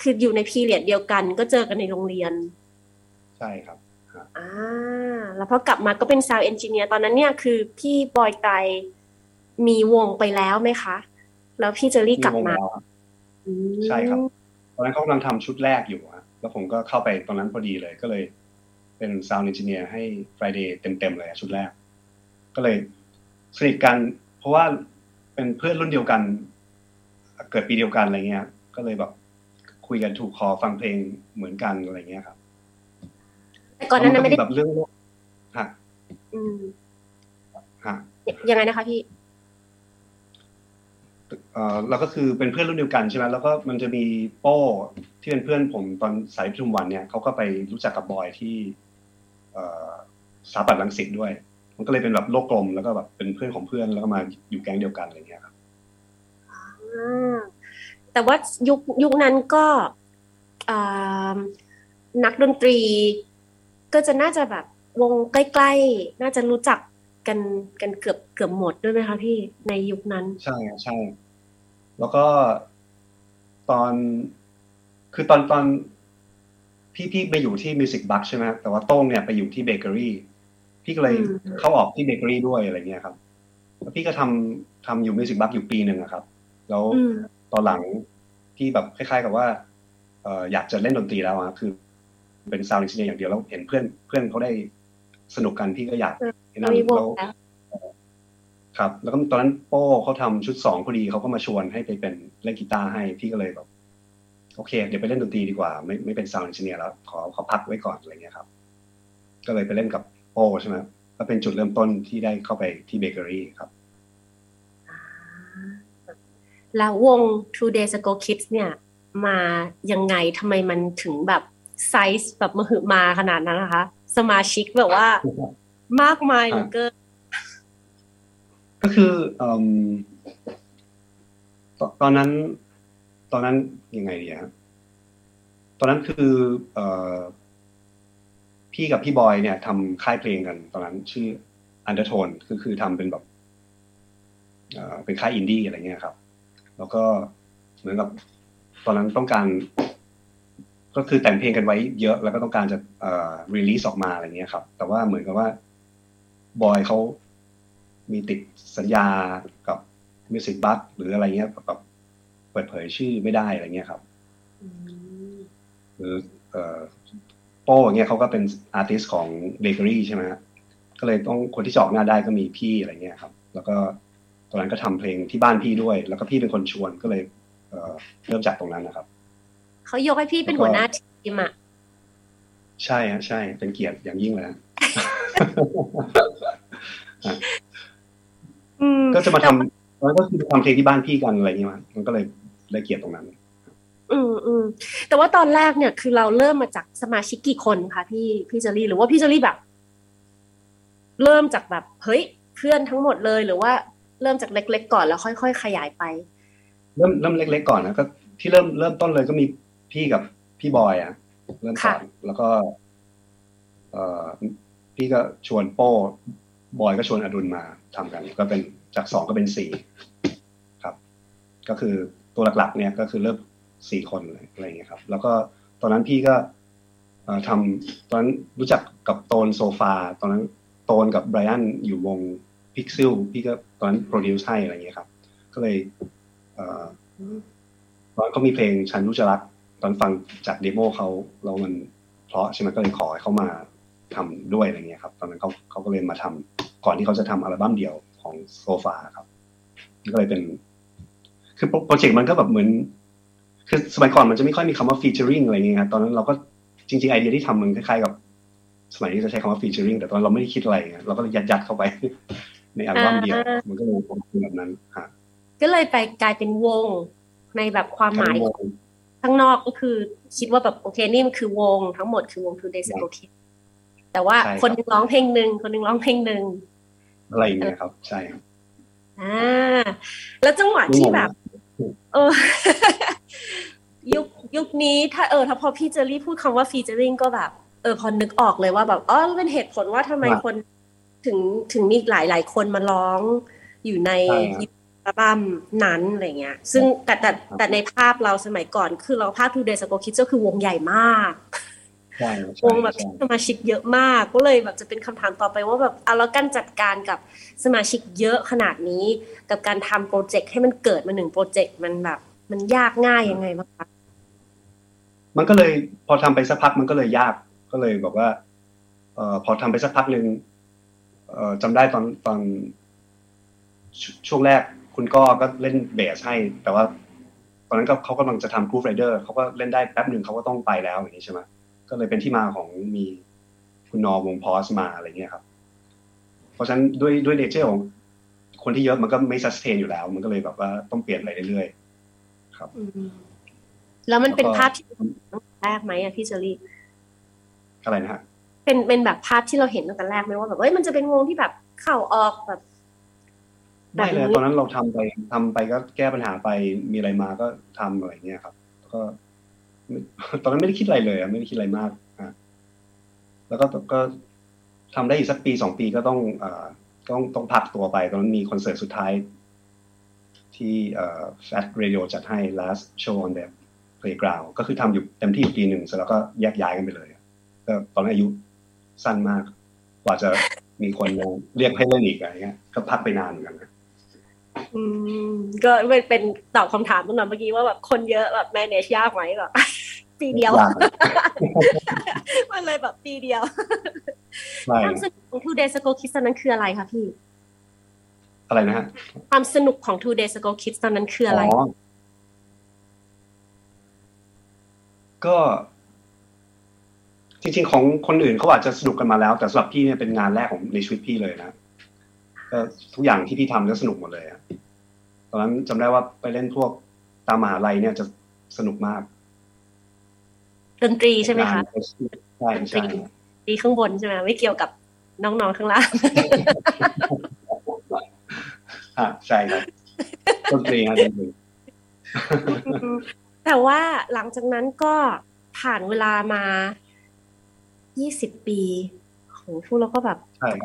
คืออยู่ในพีเรียดเดียวกันก็เจอกันในโรงเรียนใช่ครับครับอ่าแล้วพอกลับมาก็เป็นซาวด์เอนจิเนียร์ตอนนั้นเนี่ยคือพี่บอยไตรมีวงไปแล้วมั้ยคะแล้วพี่เจอรี่กลับมาอืมใช่ครับตอนนั้นเค้ากำลังทำชุดแรกอยู่ฮะแล้วผมก็เข้าไปตอนนั้นพอดีเลยก็เลยเป็นซาวด์เอนจิเนียร์ให้ Friday เต็มๆเลยชุดแรกก็เลยสนิทกันเพราะว่าเป็นเพื่อนรุ่นเดียวกันเกิดปีเดียวกันอะไรเงี้ยก็เลยแบบคุยกันถูกคอฟังเพลงเหมือนกันอะไรเงี้ยครับแต่ก่อนนั้นไม่ได้แบบเรื่องฮะอืมฮะยังไงนะคะพี่เอ่อเราก็คือเป็นเพื่อนรุ่นเดียวกันใช่มั้ยแล้วก็มันจะมีโป้ที่เป็นเพื่อนผมตอนสายประชุมวันเนี่ยเค้าก็ไปรู้จักกับบอยที่เอ่อสถาปัตย์รังสิตด้วยมันก็เลยเป็นแบบโลกกลมแล้วก็แบบเป็นเพื่อนของเพื่อนแล้วก็มาอยู่แก๊งเดียวกันอะไรเงี้ยครับแต่ว่ายุคยุคนั้นก็นักดนตรีก็จะน่าจะแบบวงใกล้ๆน่าจะรู้จักกันกันเกือบเกือบหมดด้วยไหมคะพี่ในยุคนั้นใช่ใช่แล้วก็ตอนคือตอนตอนพี่พี่ไปอยู่ที่ Music Box ใช่ไหมแต่ว่าโต้งเนี่ยไปอยู่ที่เบเกอรี่พี่ก็เลยเข้าออกที่เบเกอรี่ด้วยอะไรเงี้ยครับ พี่ก็ทำทำอยู่ Music Box อยู่ปีหนึ่งอะครับแล้วตอนหลังพี่แบบคล้ายๆกับว่าเอ่ออยากจะเล่นดนตรีแล้วอ่ะคือเป็นซาวด์เอนจิเนียร์อย่างเดียวแล้วเห็นเพื่อนเพื่อนเขาได้สนุกกันพี่ก็อยากนั่นแล้วครับแล้วก็ตอนนั้นโป้เขาทำชุดสองพอดีเขาก็มาชวนให้ไปเป็นเล่นกีตาร์ให้พี่ก็เลยแบบโอเคเดี๋ยวไปเล่นดนตรีดีกว่าไม่ไม่เป็นซาวด์เอนจิเนียร์แล้วขอขอพักไว้ก่อนอะไรเงี้ยครับก็เลยไปเล่นกับโป้ใช่ไหมก็เป็นจุดเริ่มต้นที่ได้เข้าไปที่เบเกอรี่ครับแล้ววง Two Days Ago Kids เนี่ยมายังไงทำไมมันถึงแบบไซส์แบบมหึมาขนาดนั้นนะคะสมาชิกแบบว่ามากมายเหลือเกินก็คือตอนนั้นตอนนั้นยังไงดีครับตอนนั้นคือพี่กับพี่บอยเนี่ยทำค่ายเพลงกันตอนนั้นชื่อ Undertone คือคือทำเป็นแบบเป็นค่ายอินดี้อะไรเงี้ยครับแล้วก็เหมือนกับตอนนั้นต้องการก็คือแต่งเพลงกันไว้เยอะแล้วก็ต้องการจะเอ่อ release ออกมาอะไรเงี้ยครับแต่ว่าเหมือนกับว่าบอยเขามีติดสัญญากับ Music Box หรืออะไรเงี้ยแบบเปิดเผยชื่อไม่ได้อะไรเงี้ยครับหรือเอ่อโป้อย่างเงี้ยเขาก็เป็นอาร์ติสต์ของเบเกอรี่ใช่ไหมฮะก็เลยต้องคนที่จะออกงานได้ก็มีพี่อะไรเงี้ยครับแล้วก็ตอนนั้นก็ทำเพลงที่บ้านพี่ด้วยแล้วก็พี่เป็นคนชวนก็เลย เอ่อ เริ่มจากตรงนั้นนะครับเขายกให้พี่เป็นหัวหน้าทีมอ่ะใช่ฮะใช่เป็นเกียรติอย่างยิ่งเลยก็จะมาทำแล้วก็คือทำเพลงที่บ้านพี่กันอะไรเงี้ยมันก็เลยได้เกียรติตรงนั้นอืมอืมแต่ว่าตอนแรกเนี่ยคือเราเริ่มมาจากสมาชิกกี่คนคะพี่พี่เจอรี่หรือว่าพี่เจอรี่แบบเริ่มจากแบบเฮ้ยเพื่อนทั้งหมดเลยหรือว่าเริ่มจากเล็กๆก่อนแล้วค่อยๆขยายไปเริ่มเริ่มเล็กๆก่อนนะก็ที่เริ่มเริ่มต้นเลยก็มีพี่กับพี่บอยอ่ะเริ่มก่อนแล้วก็เอ่อพี่ก็ชวนโป้บอยก็ชวนอดุลมาทำกันก็เป็นจากสองก็เป็นสี่ครับก็คือตัวหลักๆเนี่ยก็คือเริ่มสี่คนอะไรอย่างเงี้ยครับแล้วก็ตอนนั้นพี่ก็ทำตอนนั้นรู้จักกับโตนโซฟาตอนนั้นโตนกับไบรอันอยู่วงพิกซิลพี่ก็ตอนนั้นโปรดิวซ์ให้อะไรอย่างเงี้ยครับก็เลยตอนเขามีเพลงฉันรู้จะรักตอนฟังจากเดโมเขาแล้วมันเพราะใช่ไหมก็เลยขอให้เขามาทำด้วยอะไรเงี้ยครับตอนนั้นเขาเขาก็เลยมาทำก่อนที่เขาจะทำอัลบั้มเดี่ยวของโซฟาครับก็เลยเป็นคือโปรเจกต์มันก็แบบเหมือนคือสมัยก่อนมันจะไม่ค่อยมีคำว่า featuring อะไรเงี้ยครับตอนนั้นเราก็จริงๆไอเดียที่ทำมันคล้ายๆกับสมัยนี้จะใช้คำว่า featuring แต่ตอนเราไม่ได้คิดอะไรเราก็เลยยัดๆเข้าไปในอัลบั้มเดียวมันก็เลยเป็นแบบนั้นค่ะก็เลยไปกลายเป็นวงในแบบความหมายข้างนอกก็คือคิดว่าแบบโอเคนี่มันคือวงทั้งหมดคือวง Two Days Ago Kids แต่ว่าคนนึงร้องเพลงนึงคนนึงร้องเพลงนึงอะไรอย่างเงี้ยครับใช่ครับอ่าแล้วจังหวะที่แบบเออยุคยุคนี้ถ้าเออถ้าพอพี่เจอรี่พูดคำว่าฟีเจอริงก็แบบเออพอนึกออกเลยว่าแบบอ๋อเป็นเหตุผลว่าทำไมคนถึงถึงมีหลายหลายคนมาร้องอยู่ในอัลบั้มนั้นอะไรเงี้ยซึ่งแต่แต่แต่ในภาพเราสมัยก่อนคือเราภาพ Two Days Ago Kids ก็คือวงใหญ่มากวงแบบสมาชิกเยอะมากก็เลยแบบจะเป็นคำถามต่อไปว่าแบบเอาแล้วกันจัดการกับสมาชิกเยอะขนาดนี้กับการทำโปรเจกต์ให้มันเกิดมาหนึ่งโปรเจกต์มันแบบมันยากง่ายยังไงบ้างคะมันก็เลยพอทำไปสักพักมันก็เลยยากก็เลยบอกว่าเอ่อพอทำไปสักพักนึงเอ่อจำได้ตอนตอนช่วงแรกคุณก็ก็เล่นเบสให้แต่ว่าตอนนั้นก็เขากำลังจะทำ Groove Rider เขาก็เล่นได้แป๊บนึงเขาก็ต้องไปแล้วอย่างนี้ใช่ไหมก็เลยเป็นที่มาของมีคุณนอวงพอสมาอะไรเงี้ยครับเพราะฉะนั้นด้วยด้วยเนเจอร์ของคนที่เยอะมันก็ไม่ซัสเทนอยู่แล้วมันก็เลยแบบว่าต้องเปลี่ยนอะไรเรื่อยๆครับแล้วมันเป็นภาพที่แรกไหมอะพี่เจอรี่อะไรนะฮะเป็นเป็นแบบภาพที่เราเห็นตั้งแต่แรกไหมว่าแบบเอ้ยมันจะเป็นวงที่แบบเข้าออกแบบไม่เลยตอนนั้นเราทำไปทำไปก็แก้ปัญหาไปมีอะไรมาก็ทำอะไรเงี้ยครับก็ตอนนั้นไม่ได้คิดอะไรเลยไม่ได้คิดอะไรมากอ่ะแล้วก็ก็ทำได้อีกสักปีสองปีก็ต้องอ่าต้องต้องพักตัวไปตอนนั้นมีคอนเสิร์ตสุดท้ายที่เอ่อ Fat Radio จัดให้ last show on the playground ก็คือทำอยู่เต็มที่อยู่ปีหนึ่งเสร็จแล้วก็แยกย้ายกันไปเลยก็ตอนนั้นอายุสั้นมากกว่าจะมีคนเรียกให้เล่นอีกอะไรเงี้ยก็พักไปนานเหมือนกัน อืมก็เป็นตอบคำถามตรงนั้นเมื่อกี้ว่าแบบคนเยอะแบบ manage ยากไหมแบบปีเดียวมันเลยแบบปีเดียวความสนุกของ Two Days Ago Kids ตอนนั้นคืออะไรคะพี่อะไรนะฮะความสนุกของ Two Days Ago Kids ตอนนั้นคืออะไรก็จริงๆของคนอื่นเขาอาจจะสนุกกันมาแล้วแต่สำหรับพี่เนี่ยเป็นงานแรกของในชีวิตพี่เลยนะก็ทุกอย่างที่พี่ทำก็สนุกหมดเลยอ่ะตอนนั้นจำได้ว่าไปเล่นพวกตามมหาลัยเนี่ยจะสนุกมากดนตรีใช่ไหมคะใช่ใช่ดีข้างบนใช่ไหมไม่เกี่ยวกับน้องๆข้างล่างอ่ะใช่ครับดนตรีครับดนตรีแต่ว่าหลังจากนั้นก็ผ่านเวลามายี่สิบปีโหพวกเราก็แบบ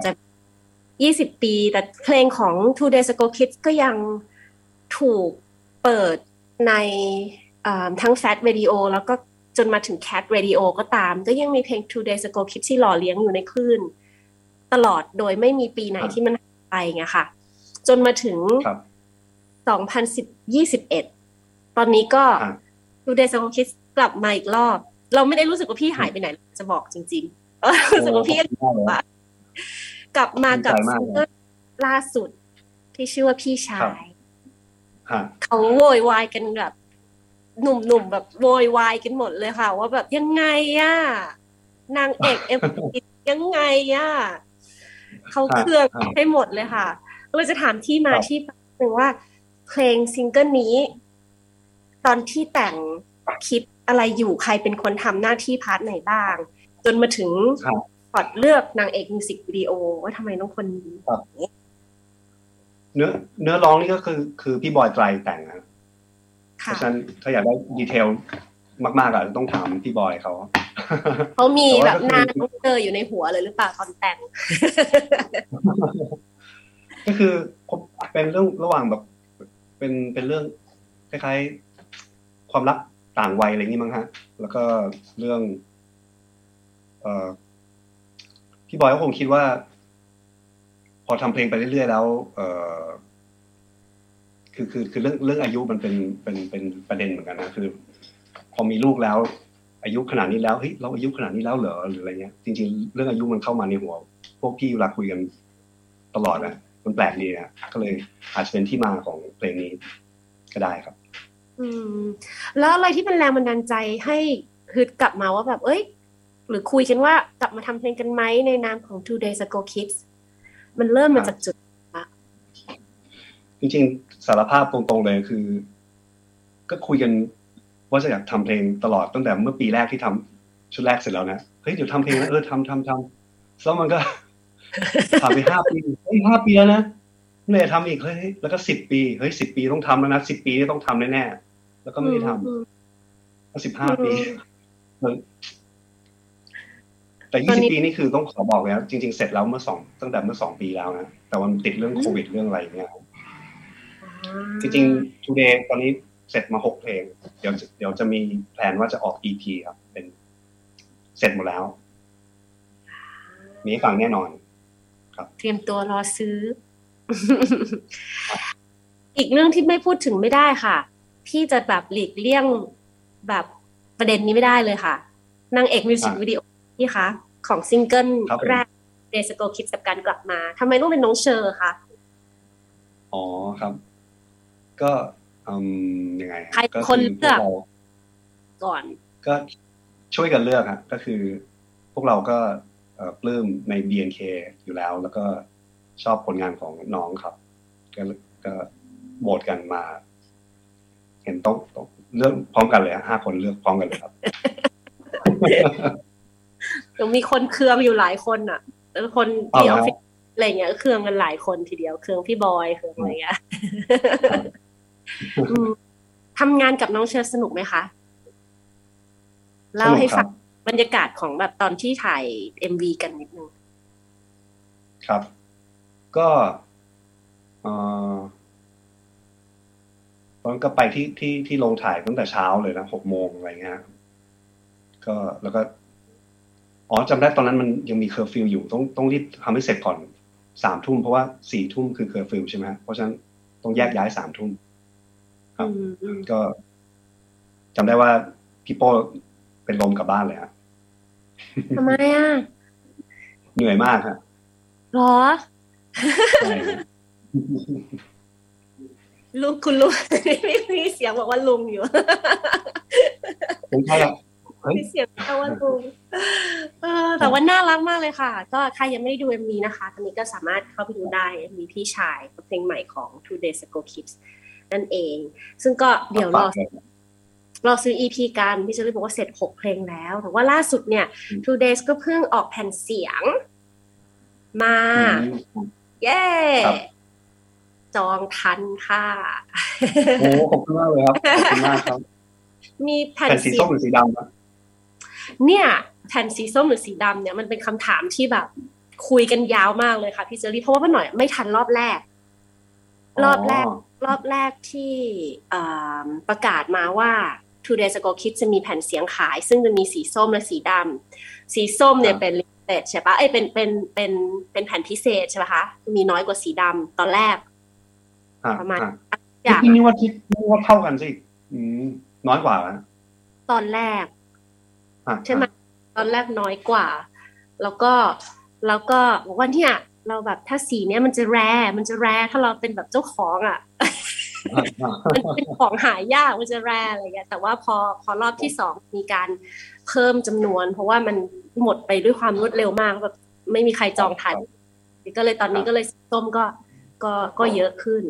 จะยี่สิบปีแต่เพลงของ Two Days Ago Kids ก็ยังถูกเปิดในทั้ง Fat Radio แล้วก็จนมาถึง Cat Radio ก็ตามก็ยังมีเพลง Two Days Ago Kids ที่หล่อเลี้ยงอยู่ในคลื่นตลอดโดยไม่มีปีไหนที่มันหายไปไงค่ะจนมาถึงสองพันยี่สิบเอ็ดตอนนี้ก็ Two Days Ago Kids กลับมาอีกรอบเราไม่ได้รู้สึกว่าพี่หายไปไหนจะบอกจริงๆเออรู้สึกว่าพี่กลับมากับซิงเกิลล่าสุดที่ชื่อว่าพี่ชายเขาโวยวายกันแบบหนุ่มๆแบบโวยวายกันหมดเลยค่ะว่าแบบยังไงอ่ะนางเอกเอ็มวียังไงอ่ะเขาเครื่องให้หมดเลยค่ะเราจะถามที่มาที่ไปหนึ่งว่าเพลงซิงเกิลนี้ตอนที่แต่งคิดอะไรอยู่ใครเป็นคนทำหน้าที่พาร์ทไหนบ้างจนมาถึงพอดเลือกนางเอกมิวสิกวิดีโอว่าทำไมน้องคนนี้เนื้อเนื้อร้องนี่ก็คือคือพี่บอยไตรแต่งนะเพราะฉะนั้นถ้าอยากได้ดีเทลมากๆอ่ะต้องถามพี่บอยเขาเขามีแบบนางเจออยู่ในหัวเลยหรือเปล่าตอนแต่งก็คือเป็นเรื่องระหว่างแบบเป็นเป็นเรื่องคล้ายๆความรักต่างวัยอะไรนี่มั้งฮะแล้วก็เรื่องเอ่อพี่บอยก็คงคิดว่าพอทำเพลงไปเรื่อยๆแล้วเอ่อคือคือคือเรื่องเรื่องอายุมันเป็นเป็นเป็นประเด็นเหมือนกันนะคือพอมีลูกแล้วอายุขนาดนี้แล้วเฮ้ยเราอายุขนาดนี้แล้วเหรอหรืออะไรเงี้ยจริงๆเรื่องอายุมันเข้ามาในหัวพวกพี่เวลาคุยกันตลอดนะมันแปลกดีนะก็เลยอาจจะเป็นที่มาของเพลงนี้ก็ได้ครับอืมแล้วอะไรที่เป็นแรงบันดาลใจให้ฮึดกลับมาว่าแบบเอ้ยหรือคุยกันว่ากลับมาทำเพลงกันไหมในนามของ Two Days Ago Kids มันเริ่มมาจากจุดอะจริงๆสารภาพตรงๆเลยคือก็คุยกันว่าจะอยากทำเพลงตลอดตั้งแต่เมื่อปีแรกที่ทำชุดแรกเสร็จแล้วนะเฮ้ยเดี๋ยวทำเพลงนะเออทำทำทำแล้วมันก็ผ่านไปห้าปีเฮ้ยห้าปีแล้วนะไม่ได้ทำอีกเฮ้ยแล้วก็สิบปีเฮ้ยสิบปีต้องทำแล้วนะสิบปีต้องทำแน่ๆแล้วก็ไม่ได้ทำก็สิบห้าปีแต่ยี่สิบปีนี่คือต้องขอบอกเลยนะจริงๆเสร็จแล้วเมื่อสองตั้งแต่เมื่อสองปีแล้วนะแต่มันติดเรื่องโควิดเรื่องอะไรเงี้ยจริงๆ Today ตอนนี้เสร็จมาหกเพลงเดี๋ยวเดี๋ยวจะมีแผนว่าจะออก อี พี ครับเป็นเสร็จหมดแล้วมีฟังแน่นอนครับเตรียมตัวรอซื้อ อีกเรื่องที่ไม่พูดถึงไม่ได้ค่ะพี่จะแบบหลีกเลี่ยงแบบประเด็นนี้ไม่ได้เลยค่ะนางเอกมิวสิกวิดีโอนี่คะของซิงเกิลแรก Days Ago Kids กับการกลับมาทำไมต้องเป็นน้องเชอร์คะอ๋อครับก็อืมยังไงใครคนเลือกก่อนก็ช่วยกันเลือกฮะก็คือพวกเราก็เอ่อปลื้มใน บี เอ็น เค อยู่แล้วแล้วก็ชอบผลงานของน้องครับก็ก็โหวตกันมาเห็นต้องเลือกพร้อมกันเลยห้าคนเลือกพร้อมกันเลยครับต้องมีคนเครืองอยู่หลายคนอ่ะคนที่ออฟฟิศอะไรเงี้ยเครืองกันหลายคนทีเดียวเครืองพี่บอยเครืองอะไรเงี้ยทำงานกับน้องเชอร์สนุกไหมคะเล่าให้ฟังบรรยากาศของแบบตอนที่ถ่าย เอ็ม วี กันนิดนึงครับก็เอ่อตอนก็ไปที่ที่ที่โรงถ่ายตั้งแต่เช้าเลยนะหกโมงอะไรเงี้ยก็แล้วก็อ๋อจำได้ตอนนั้นมันยังมีเคอร์ฟิวอยู่ต้องต้องรีบทำให้เสร็จก่อนสามทุ่มเพราะว่าสี่ทุ่มคือเคอร์ฟิวใช่ไหมเพราะฉะนั้น ต้องแยกย้ายสามทุ่มครับก็จำได้ว่าพี่โป้เป็นลมกลับบ้านเลยฮะทำไมอ่ะเหนื่อยมากฮะหรอลุงคุณลุงไม่มีเสียงบอกว่าลุงอยู่ผมใช่ละมีเสียงแต่ว่าลุงแต่ว่าน่ารักมากเลยค่ะก็ใครยังไม่ได้ดู เอ็ม วี นะคะตอนนี้ก็สามารถเข้าไปดูได้ เอ็ม วี พี่ชายเพลงใหม่ของ Two Days Ago Kids นั่นเองซึ่งก็เดี๋ยวรอเราซื้อ อี พี กันพี่เชอรี่บอกว่าเสร็จหกเพลงแล้วแต่ว่าล่าสุดเนี่ย Two Days ก็เพิ่งออกแผ่นเสียงมาเย้จองทันค่ะโอ้ขอบคุณมากเลยครับขอบคุณมากครับมีแผ่นสีส้มหรือสีดำครับเนี่ยแผ่นสีส้มหรือสีดำเนี่ยมันเป็นคำถามที่แบบคุยกันยาวมากเลยค่ะพี่เชอรี่เพราะว่าป้าหน่อยไม่ทันรอบแรกรอบแรกรอบแรกที่ประกาศมาว่าTwo Days Ago Kids จะมีแผ่นเสียงขายซึ่งจะมีสีส้มและสีดำสีส้มเนี่ยเป็นลิมิเต็ดใช่ปะเอ้ยเป็นเป็นเป็นเป็นแผ่นพิเศษใช่ปะคะมีน้อยกว่าสีดำตอนแรกประมาณอย่างนี่ว่าที่นี่ว่าเท่ากันสิน้อยกว่าตอนแรกใช่ไหมตอนแรกน้อยกว่าแล้วก็แล้วก็บอกว่าเนี่ยเราแบบถ้าสีเนี้ยมันจะแรมันจะแรถ้าเราเป็นแบบเจ้าของอ่ะมันเป็นของหายากมันจะแรอะไรอย่างเงี้ยแต่ว่าพอพอรอบที่สองมีการเพิ่มจำนวนเพราะว่ามันหมดไปด้วยความรวดเร็วมากแบบไม่มีใครจองทันก็เลยตอนนี้ก็เลยสีส้มก็ก็ก็เยอะขึ้น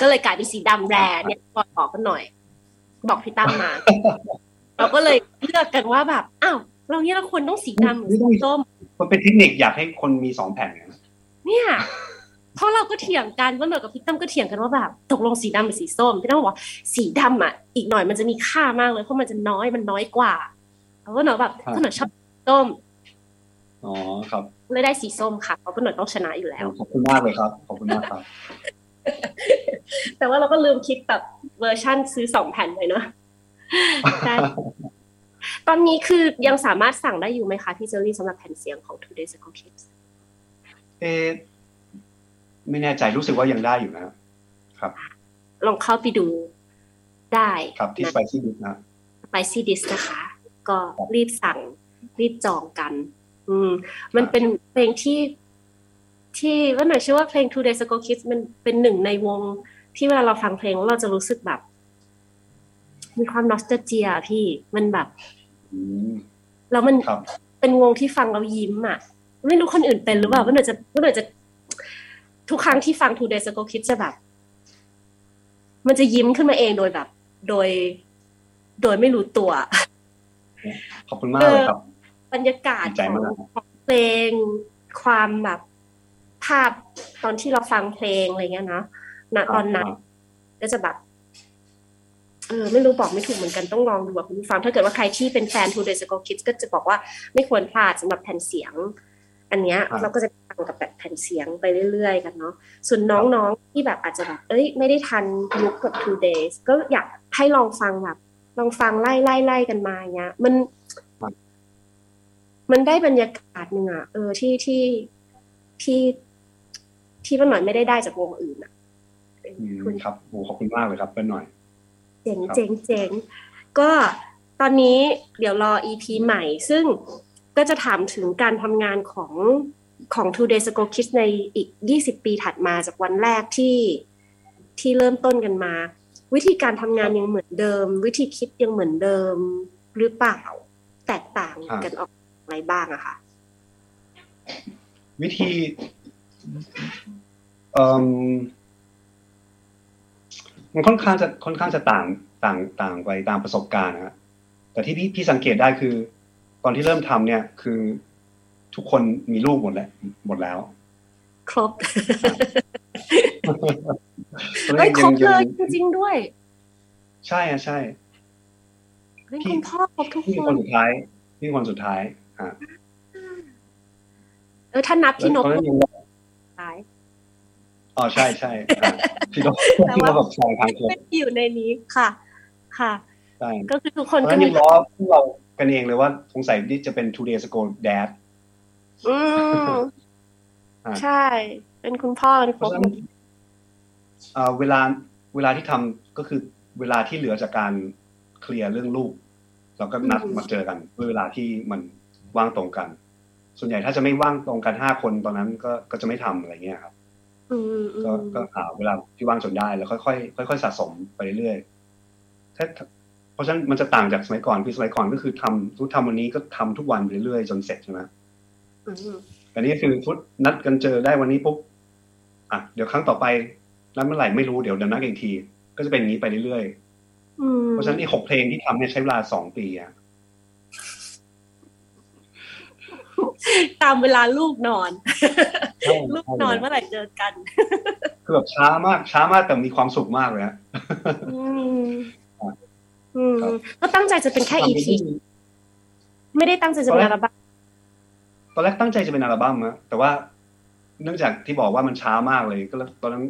ก็เลยกลายเป็นสีดำแรเนี่ยบอกบอกกันหน่อยบอกพี่ตั้มมาเราก็เลยเลือกกันว่าแบบอ้าวเราเนี่ยเราควรต้องสีดำหรือสีส้มมันเป็นเทคนิคอยากให้คนมีสองแผ่นเนี่ยเพราะเราก็เถียงกันว่าหน่อยกับพี่ตั้มก็เถียงกันว่าแบบตกลงสีดำหรือสีส้มพี่ตั้มบอกว่าสีดำอ่ะอีกหน่อยมันจะมีค่ามากเลยเพราะมันจะน้อยมันน้อยกว่าเพราะว่าหน่อยแบบก็หน่อยชอบส้มอ๋อครับเลยได้สีส้มค่ะเพราะว่าหน่อยต้องชนะอยู่แล้วขอบคุณมากเลยครับขอบคุณมากครับแต่ว่าเราก็ลืมคิดแบบเวอร์ชั่นซื้อสองแผ่นเลยเนาะตอนนี้คือยังสามารถสั่งได้อยู่ไหมคะพี่เจอรี่สำหรับแผ่นเสียงของ Two Days Ago Kids เอไม่แน่ใจรู้สึกว่ายังได้อยู่นะครับลองเข้าไปดูได้ครับที่ Spicy Dish นะ Spicy Dish นะคะก็รีบสั่งรีบจองกันอืมมันเป็นเพลงที่ที่ว่าหน่อยเชื่อว่าเพลง Two Days Ago Kids มันเป็นหนึ่งในวงที่เวลาเราฟังเพลงแล้วเราจะรู้สึกแบบมีความนอสตัลเจียพี่มันแบบแล้วมันเป็นวงที่ฟังเรายิ้มอ่ะไม่รู้คนอื่นเป็นหรือเปล่าว่าหน่อยจะว่าหน่อยจะทุกครั้งที่ฟัง Two Days Ago Kids จะแบบมันจะยิ้มขึ้นมาเองโดยแบบโดยโดยไม่รู้ตัวขอบคุณมากเลยครับบรรยากาศของเพลงความแบบภาพตอนที่เราฟังเพลงอะไรเงี้ยเนาะณตอนนั้นก็จะแบบเออไม่รู้บอกไม่ถูกเหมือนกันต้องลองดูว่าคุณผู้ฟังถ้าเกิดว่าใครที่เป็นแฟน Two Days Ago Kids ก็จะบอกว่าไม่ควรพลาดสำหรับแผ่นเสียงอันเนี้ยเราก็จะฟังกับแบบแผ่นเสียงไปเรื่อยๆกันเนาะส่วนน้องๆที่แบบอาจจะแบบเอ้ยไม่ได้ทันยุคกับ Two Days ก็อยากให้ลองฟังแบบลองฟังไล่ๆๆกันมาเงี้ยมันมันได้บรรยากาศนึงอ่ะเออที่ที่ที่ที่ป้าหน่อยไม่ได้ได้จากวงอื่นอ่ะคุณครับโหขอบคุณมากเลยครับป้าหน่อยเจ๋งเจ๋งเจ๋งก็ตอนนี้เดี๋ยวรอ อี พี ใหม่ซึ่งก็จะถามถึงการทำงานของของ Two Days Ago Kids ในอีกยี่สิบปีถัดมาจากวันแรกที่ที่เริ่มต้นกันมาวิธีการทำงานยังเหมือนเดิมวิธีคิดยังเหมือนเดิมหรือเปล่าแตกต่างกันออกอะไรบ้างอะคะวิธีเอ่อมันค่อนข้างจะค่อนข้างจะต่างต่างต่างไปตามประสบการณ์นะฮะแต่ที่พี่พี่สังเกตได้คือตอนที่เริ่มทำเนี่ยคือทุกคนมีลูกหมดแล้วหมดแล้วครบเฮ้ยครบเลยจริงๆด้วยใช่อ่ะใช่พี่พ่อครบทุกคนพี่คนสุดท้ายพี่คนสุดท้ายอ่ะเออถ้านับพี่นกท้ายอ๋อใช่ใช่พี่นกพี่นกสองครั้งเลยอยู่ในนี้ค่ะค่ะก็คือทุกคนก็มีล้อพวกเรากันเองเลยว่าสงสัยนี่จะเป็น Two Days Ago Dad อืมใช่เป็นคุณพ่อเป็นครบ เอ่อเวลาเวลาที่ทำก็คือเวลาที่เหลือจากการเคลียร์เรื่องลูกเราก็นัดมาเจอกันด้วยเวลาที่มันว่างตรงกันส่วนใหญ่ถ้าจะไม่ว่างตรงกันห้าคนตอนนั้นก็ก็จะไม่ทำอะไรเงี้ยครับก็ก็หาเวลาที่ว่างจนได้แล้วค่อยๆค่อยๆสะสมไปเรื่อยๆถ้าเพราะฉะนั้นมันจะต่างจากสมัยก่อนคือสมัยก่อนก็คือทำทุกทำวันนี้ก็ทำทุกวันไปเรื่อยๆจนเสร็จใช่ไหมแต่นี่คือฟุตนัดกันเจอได้วันนี้ปุ๊บอ่ะเดี๋ยวครั้งต่อไปนัดเมื่อไหร่ไม่รู้เดี๋ยวเดี๋ยวนัดอีกทีก็จะเป็นอย่างนี้ไปเรื่อยๆเพราะฉะนั้นไอ้หกเพลงที่ทำเนี่ยใช้เวลาสองปีอะตามเวลาลูกนอนลูกนอนเมื่อไหร่เจอกันคือแบบช้ามากช้ามากแต่มีความสุขมากเลยฮะก็ตั้งใจจะเป็นแค่ อี พี ไม่ได้ตั้งใจจะเป็นอัลบั้มตอนแรกตั้งใจจะเป็นอัลบั้มนะแต่ว่าเนื่องจากที่บอกว่ามันช้ามากเลยก็ตอนนั้น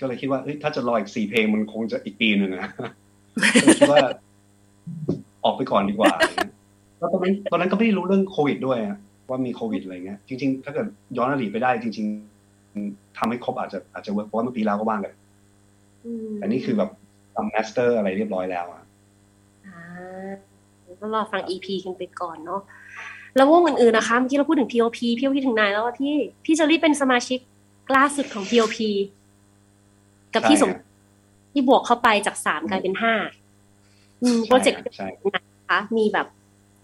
ก็เลยคิดว่าถ้าจะรออีกสี่เพลงมันคงจะอีกปีนึงนะคิดว่าออกไปก่อนดีกว่าแล้วตอนนั้นตอนนั้นก็ไม่ได้รู้เรื่องโควิดด้วยว่ามีโควิดอะไรเงี้ยจริงๆถ้าเกิดย้อนอดีตไปได้จริงๆทำให้ครบอาจจะอาจจะเวิร์คเพราะว่าเมื่อปีแล้วก็ว่างเลยแต่นี่คือแบบทำมาสเตอร์อะไรเรียบร้อยแล้วอ่ะก็รอฟัง อี พี กันไปก่อนเนาะแล้ววงอื่นๆนะคะเมื่อกี้เราพูดถึง พี โอ พี พี โอ พี ถึงไหนแล้วที่พี่เจอรี่เป็นสมาชิกล่าสุดของ พี โอ พี กับพี่สมที่บวกเข้าไปจากสามกลายเป็นห้าอืมโปรเจกต์นะคะมีแบบ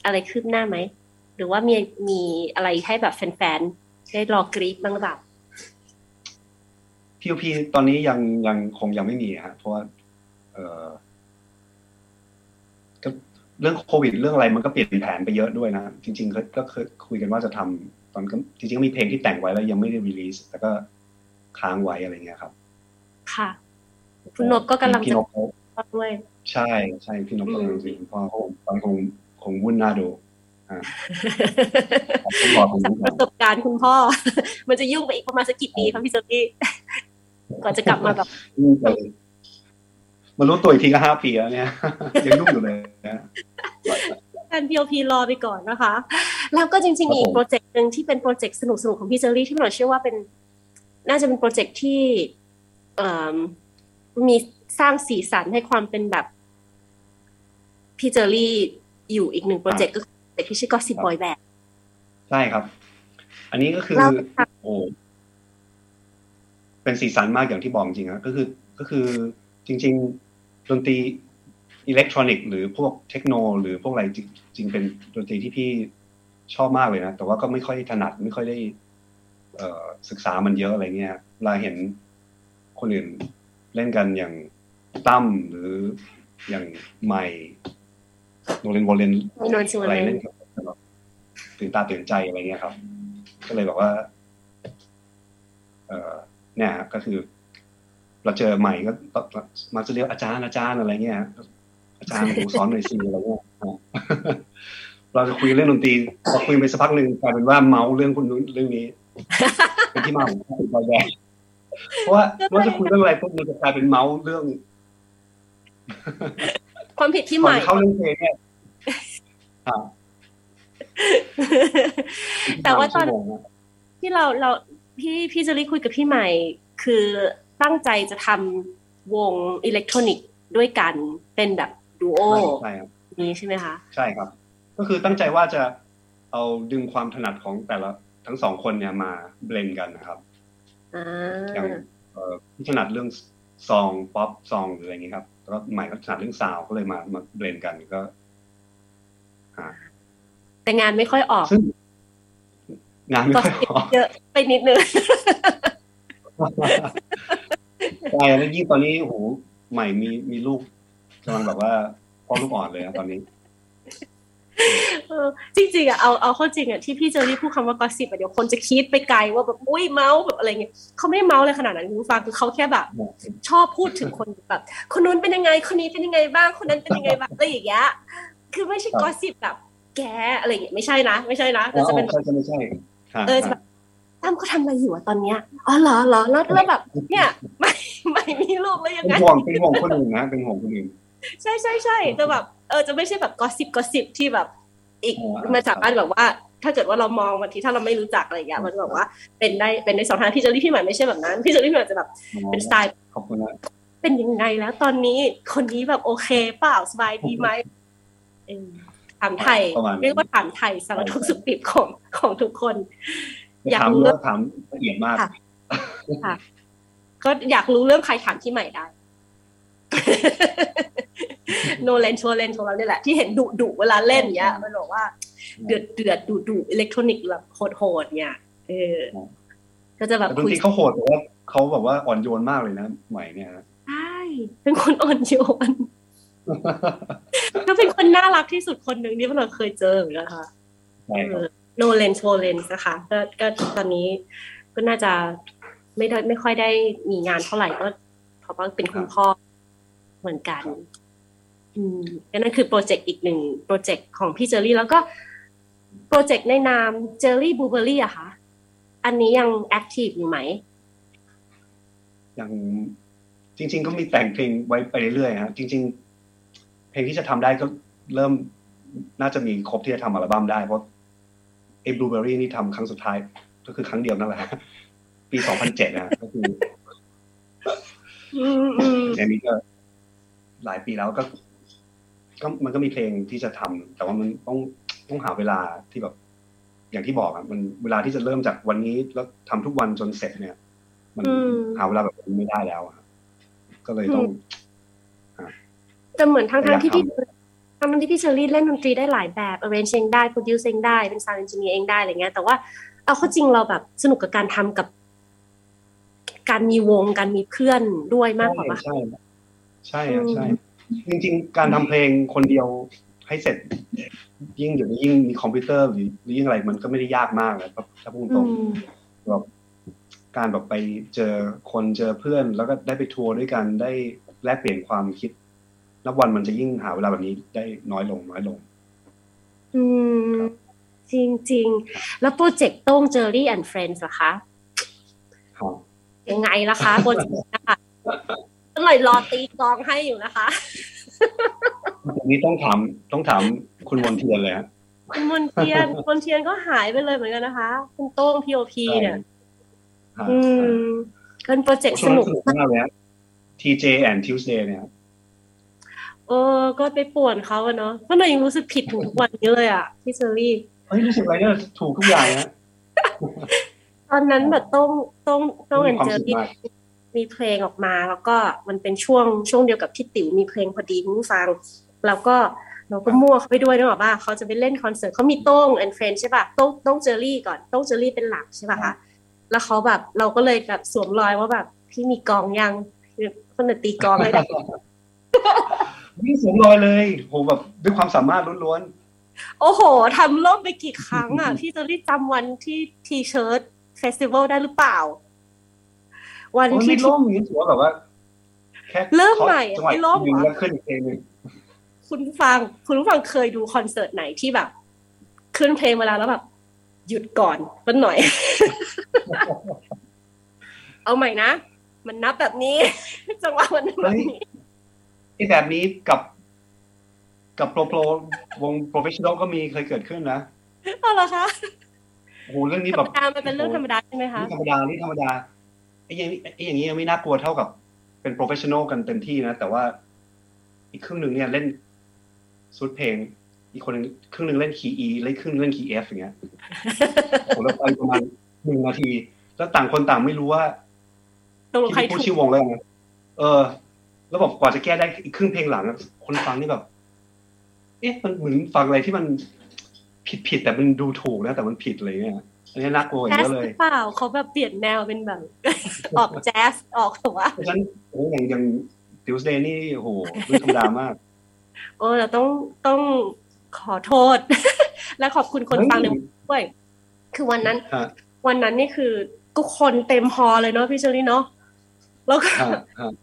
อะไรคืบหน้าไหมหรือว่ามีมีอะไรให้แบบแฟนๆได้รอกรี๊ดบ้างหรือเปล่า พี โอ พี ตอนนี้ยังยังคงยังไม่มีฮะเพราะว่าเอ่อก็เรื่องโควิดเรื่องอะไรมันก็เปลี่ยนแผนไปเยอะด้วยนะจริงๆก็เคยคุยกันว่าจะทำตอนก็จริงๆมีเพลงที่แต่งไว้แล้วยังไม่ได้รีลีสแต่ก็ค้างไว้อะไรเงี้ยครับค่ะคุณนพก็กำลังจะด้วยใช่ใช่พี่นพกำลังจะพ่อเขาตอนคงคงวุ่นหน้าดูประสบการณ์คุณพ่อมันจะยุ่งไปอีกประมาณสักกี่ปีครับพี่เจอรี่ก่อนจะกลับมาแบบมันรู้ตัวอีกทีก็ห้าปีแล้วเนี่ยยังยุ่งอยู่เลยนะการ พี โอ พี รอไปก่อนนะคะแล้วก็จริงๆอีกโปรเจกต์นึงที่เป็นโปรเจกต์สนุกๆของพี่เจอรี่ที่เราเชื่อว่าเป็นน่าจะเป็นโปรเจกต์ที่มีสร้างสีสันให้ความเป็นแบบพี่เจอรี่อยู่อีกหนึ่งโปรเจกต์ก็แต่ที่ชื่อ Gossip Boy Band ใช่ครับอันนี้ก็คือโอ้เป็นสีสันมากอย่างที่บอกจริงๆครับก็คือก็คือจริงๆดนตรีอิเล็กทรอนิกส์หรือพวกเทคโนหรือพวกอะไรจริงๆเป็นดนตรีที่พี่ชอบมากเลยนะแต่ว่าก็ไม่ค่อยถนัดไม่ค่อยได้เอ่อศึกษามันเยอะอะไรเงี้ยเวลาเห็นคนอื่นเล่นกันอย่างตั้มหรืออย่างใหม่โรงเรียนวอลเลนอะไรเล่นตื่นตาตื่นใจอะไรเงี้ยครับก็เลยบอกว่าเอ่อเนี่ยก็คือเราเจอใหม่ก็มาจะเรียกอาจารย์อาจารย์อะไรเงี้ยอาจารย์ครูสอนหน่อยสิอะไรเงี้ยเราจะคุยเรื่องดนตรีพอคุยไปสักพักนึงกลายเป็นว่าเมาเรื่องคนนู้นเรื่องนี้เป็นที่มาของบอยแบนด์เพราะว่าเราจะคุยเรื่องอะไรพวกนี้จะกลายเป็นเมาเรื่องความผิดที่ใหม่เข้าเรื่องเพลงเนี่ยแต่ว่าตอนที่เราเราพี่พี่เจอรี่คุยกับพี่ใหม่คือตั้งใจจะทำวงอิเล็กทรอนิกส์ด้วยกันเป็นแบบดูโอนี้ใช่ไหมคะใช่ครับก็คือตั้งใจว่าจะเอาดึงความถนัดของแต่ละทั้งสองคนเนี่ยมาเบลนด์กันนะครับอย่างที่ถนัดเรื่องซองป๊อปซองหรืออะไรอย่างนี้ครับแล้วใหม่ก็ถนัดเรื่องซาวก็เลยมามาเบลนกันก็แต่งานไม่ค่อยออกงานไม่ค่อยออกเยอะไปนิดนึงใช่แล้วยิ่งตอนนี้โหใหม่มีมีลูกกำลังแบบว่าพ่อลูกอ่อนเลยนะตอนนี้จริงๆอ่ะเอาเอาข้อจริงอ่ะที่พี่เจอรี่พูดคำว่ากอสซิปอ่ะเดี๋ยวคนจะคิดไปไกลว่าแบบอุ้ยเมาส์แบบอะไรเงี้ยเขาไม่ได้เมาส์เลยขนาดนั้นคุณฟังคือเขาแค่แบบชอบพูดถึงคนแบบคนนู้นเป็นยังไงคนนี้เป็นยังไงบ้างคนนั้นเป็นยังไงบ้างอะไรอย่างเงี้ยคือไม่ใช่กอสซิปแบบแกอะไรเงี้ยไม่ใช่นะไม่ใช่นะแต่จะเป็นแบบไม่ใช่เออแบบตั้มเขาทำอะไรอยู่อ่ะตอนเนี้ยอ๋อเหรอเหรอแล้วแล้วแบบเนี่ยไม่ไม่มีลูกแล้วยังไงเป็นห่วงเป็นห่วงคนอื่นนะเป็นห่วงคนอื่นใช่ใช่ใช่แต่แบบเออจะไม่ใช่แบบกอสซิปกอสซิปที่แบบอีกมาจากการแบบว่าถ้าเกิดว่าเรามองบางทีถ้าเราไม่รู้จักอะไรอย่างเงี้ยมันแบบว่าเป็นได้เป็นในสองทางพี่เจอรี่พี่ใหม่ไม่ใช่แบบนั้นพี่เจอรี่พี่ใหม่จะแบบเป็นสไตล์ ขอบคุณนะเป็นยังไงแล้วตอนนี้คนนี้แบบโอเคเปล่าสบายดีไหมเออถามไทยเรียกว่าถามไทยสารทุกข์สุขดิบของของทุกคนอยากรู้เรื่องถามละเอียดมากค่ะก็อยากรู้เรื่องใครถามที่ใหม่ได้โนเลนชัวเลนของเราเนี่ยแหละที่เห็นดุดุเวลาเล่นเงี้ยมันบอกว่าเดือดเดือดดุดุอิเล็กทรอนิกส์แบบโหดๆเนี่ยเออก็จะแบบคุยเขาโหดแต่ว่าเขาแบบว่าอ่อนโยนมากเลยนะใหม่เนี่ยใช่เป็นคนอ่อนโยนก็เป็นคนน่ารักที่สุดคนหนึ่งที่เราเคยเจอเลยค่ะโนเลนโชเลนนะคะก็ตอนนี้ก็น่าจะไม่ได้ไม่ค่อยได้มีงานเท่าไหร่ก็เพราะว่าเป็นคุณพ่อเหมือนกันอืมก็นั่นคือโปรเจกต์อีกหนึ่งโปรเจกต์ของพี่เจอรี่แล้วก็โปรเจกต์ในนาม Jerry Blueberry อ่ะค่ะอันนี้ยังแอคทีฟอยู่ไหมยังจริงๆก็มีแต่งเพลงไว้ไปเรื่อยๆฮะจริงๆเพลงที่จะทำได้ก็เริ่มน่าจะมีครบที่จะทำอัลบั้มได้เพราะไอ้ Blueberry นี่ทำครั้งสุดท้ายก็คือครั้งเดียวนั่นแหละปี สองพันเจ็ด นะก็คืออืมๆอันนี้ก็หลายปีแล้วก็ก็มันก็มีเพลงที่จะทำแต่ว่ามันต้องต้องหาเวลาที่แบบอย่างที่บอกอ่ะมันเวลาที่จะเริ่มจากวันนี้แล้วทำทุกวันจนเสร็จเนี่ยมันหาเวลาแบบนี้ไม่ได้แล้วอ่ะก็เลยต้องแต่เหมือนทั้งๆที่พี่ทั้งๆที่พี่เชอรี่เล่นดนตรีได้หลายแบบ arrange เองได้ produce เองได้เป็น sound engineer เองได้อะไรเงี้ยแต่ว่าเอาเข้าจริงเราแบบสนุกกับการทำกับการมีวงการมีเพื่อนด้วยมากกว่าป่ะใช่ใช่ใช่จริงๆการทำเพลงคนเดียวให้เสร็จยิ่งเดี๋ยวนี้ยิ่งมีคอมพิวเตอร์หรือยิ่งอะไรมันก็ไม่ได้ยากมากเลยถ้าพูดตรงแบบการแบบไปเจอคนเจอเพื่อนแล้วก็ได้ไปทัวร์ด้วยกันได้แลกเปลี่ยนความคิดนับวันมันจะยิ่งหาเวลาแบบนี้ได้น้อยลงน้อยลงอืมจริงๆแล้วโปรเจกต์โต้ง Jerry and Friends ล่ะคะยังไงล่ะคะโปรเจกต์นะคะก็เลยรอตีกองให้อยู่นะคะวันนี้ต้องถามต้องถามคุณมนเทียนเลยฮะคุณมนเทียนมนเทียนก็หายไปเลยเหมือนกันนะคะคุณโต้ง พี โอ พี เนี่ยอืมเป็นโปรเจกต์สนุกมากเลยฮะ ที เจ and Tuesday เนี่ยเออก็ไปป่วนเขาอะเนาะเพราะหนูยังรู้สึกผิดถึงทุกวันนี้เลยอ่ะพี่เชอรี่เฮ้ยรู้สึกอะไรเนี่ยถูกทุกอย่างฮะตอนนั้นแบบต้องต้องต้องเห็นเจอที่มีเพลงออกมาแล้วก็มันเป็นช่วงช่วงเดียวกับที่ติ๋วมีเพลงพอดีคุณผู้ฟังแล้วก็เราก็มั่วเขาไปด้วยนะบอกว่าเขาจะไปเล่นคอนเสิร์ตเขามีโต้ง and friends ใช่ป่ะโต้งโต้งเจอรี่ก่อนโต้งเจอรี่เป็นหลักใช่ป่ะคะแล้วเขาแบบเราก็เลยแบบสวมรอยว่าแบบพี่มีกองยังคนจะตีกองให้ได้ไม่สวมรอยเลยโหแบบด้วยความสามารถล้วนๆโอ้โหทำล่มไปกี่ครั้งอ่ะพี่เจอรี่จำวันที่ทีเชิร์ตเฟสติวัลได้หรือเปล่าวันที่ล่มนี้ถือว่าแบบว่าแค่เริ่มใหม่ไม่ล่มหรอคุณฟังคุณฟังเคยดูคอนเสิร์ตไหนที่แบบขึ้นเพลงมาแล้วแล้วแบบหยุดก่อนมันหน่อย เอาใหม่นะมันนับแบบนี้จังหวะมันแบบนี้ที่แบบนี้กับกับโปรโปรวงโปรเฟชชั่นอลก็มีเคยเกิดขึ้นนะเอาเหรอคะโอ้โหเรื่องนี้แบบมันเป็นเรื่องธรรมดาใช่ไหมคะธรรมดานี่ธรรมดาไอ้อย่างนี้ไอ้อย่างนี้ยังไม่น่ากลัวเท่ากับเป็นโปรเฟชชั่นอลกันเต็มที่นะแต่ว่าอีกครึ่งหนึ่งเนี่ยเล่นซูดเพลงอีกคนหนึ่งครึ่งหนึ่งเล่นคีย์ E แล้วครึ่งเล่นคีย์ F อย่างเงี้ยผมแล้วไปประมาณหนึ่งนาทีแล้วต่างคนต่างไม่รู้ว่าที่พูดชื่อวงแล้วไงเออแล้วบอกกว่าจะแก้ได้อีกครึ่งเพลงหลังคนฟังนี่แบบเอ๊ะมันเหมือนฟังอะไรที่มันผิดๆแต่มันดูถูกนะแต่มันผิดอะไรเงี้ยอันนี้น่ากลัวอย่างเงี้ยเลยเปล่าเขาแบบเปลี่ยนแนวเป็นแบบออกแจ๊สออกหัวเพราะฉะนั้นโอ้ยอย่าง Tuesday นี่โอ้โหไม่ธรรมดามากโอ้เราต้องต้องขอโทษและขอบคุณคนฟังด้วยคือวันนั้นวันนั้นนี่คือทุกคนเต็มฮอลเลยเนาะพี่เชอรี่เนาะแล้วก็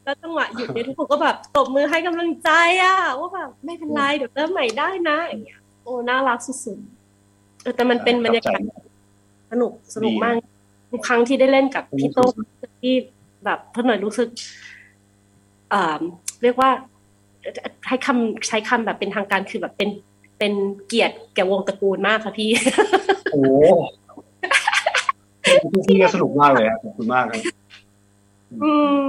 แล้วจังหวะหยุดเนี่ยทุกคนก็แบบตบมือให้กำลังใจอ่ะว่าแบบไม่เป็นไรเดี๋ยวเริ่มใหม่ได้นะอย่างเงี้ยโอ้น่ารักสุดๆแต่มันเป็นบรรยากาศสนุกสนุกมากทุกครั้งที่ได้เล่นกับพี่โต้ที่แบบเพื่อนหน่อยรู้สึกเอ่อเรียกว่าใช้คำใช้คำแบบเป็นทางการคือแบบเป็นเป็นเกียรติแก่วงตระกูลมากค่ะพี่โอ้โหพี่ก็สนุกมากเลยครับขอบคุณมากครับ อืม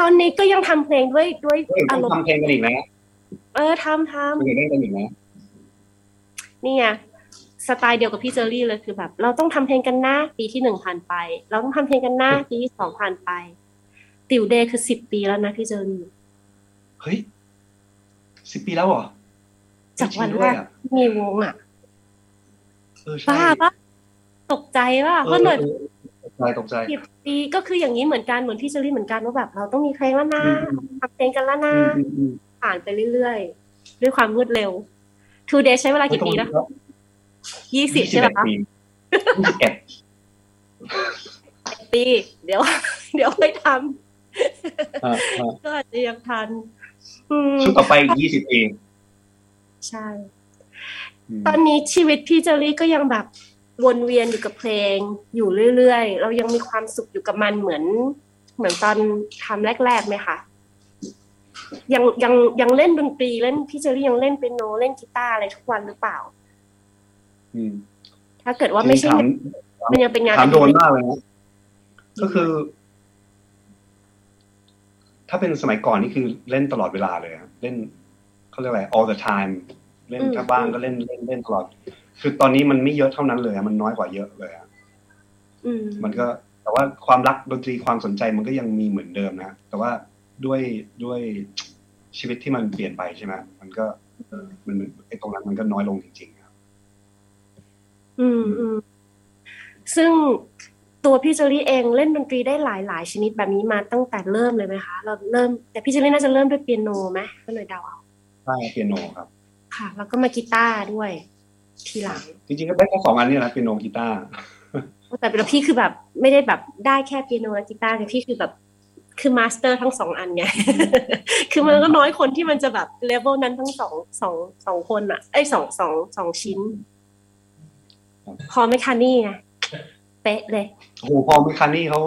ตอนนี้ก็ยังทำเพลงด้วยด้วยอารมณ์ทำเพลงกันอีกนะเออทำทำเพลงได้กันอีกนะนี่ไงสไตล์เดียวกับพี่เจอรี่เลยคือแบบเราต้องทำเพลงกันนะปีที่หนึ่งผ่านไปเราต้องทำเพลงกันนะปีที่สองผ่านไปติวเดย์คือสิบปีแล้วนะพี่เจอรี่เฮ้ยสิบปีแล้วเหรอจากวันแรกมีวงอ่ะป้าป้าตกใจป่ะเพราะหน่อยตกใจสิบปีก็คืออย่างนี้เหมือนกันเหมือนพี่เจอรี่เหมือนกันว่าแบบเราต้องมีเพลงแล้วนะทำเพลงกันแล้วนะผ่านไปเรื่อยๆด้วยความรวดเร็วTwo Days ใช้เวลากี่ปีนะยี่สิบใช่ป่ะคะยี่สิบเอ็ดปีเดี๋ยวเดี๋ยวค่อยทำก็อาจจะยังทันชุดต่อไปอีกยี่สิบเองใช่ตอนนี้ชีวิตพี่เจอรี่ก็ยังแบบวนเวียนอยู่กับเพลงอยู่เรื่อยๆเรายังมีความสุขอยู่กับมันเหมือนเหมือนตอนทำแรกๆไหมคะยังยังยังเล่นดนตรีเล่นพี่เจอรี่ยังเล่นเปียโนเล่นกีตาร์อะไรทุกวันหรือเปล่าอืมถ้าเกิดว่าไม่ใช่มันยังเป็นงานถามโดนมากเลยนะก็คือถ้าเป็นสมัยก่อนนี่คือเล่นตลอดเวลาเลยครับเล่นเขาเรียกอะไร all the time เล่นถ้าบ้างก็เล่นเล่นเล่นตลอดคือตอนนี้มันไม่เยอะเท่านั้นเลยมันน้อยกว่าเยอะเลยอ่ะอืมมันก็แต่ว่าความรักดนตรีความสนใจมันก็ยังมีเหมือนเดิมนะแต่ว่าด้วยด้วยชีวิตที่มันเปลี่ยนไปใช่ไหมมันก็มันไอ้ตรงนั้นมันก็น้อยลงจริงๆครับอืมอืมซึ่งตัวพี่เจอรี่เองเล่นดนตรีได้หลายหลายชนิดแบบนี้มาตั้งแต่เริ่มเลยไหมคะเราเริ่มแต่พี่เจอรี่น่าจะเริ่มด้วยเปียโนไหมก็เลยเดาเอาใช่เปียโนครับค่ะแล้วก็มากีตาร์ด้วยทีหลังจริงๆก็ได้แค่สองอันนี้แหละเปียโนกีตาร์แต่เป็นพี่คือแบบไม่ได้แบบได้แค่เปียโนและกีตาร์แต่พี่คือแบบคือมาสเตอร์ทั้งสองอันไงคือมันก็น้อยคนที่มันจะแบบเลเวลนั้นทั้งสองสองสองคนอ่ะไอ้สองสองสองชิ้นพอไม่คานี่ไงเป๊ะเลยโอ้โหพอไม่คานี่เขา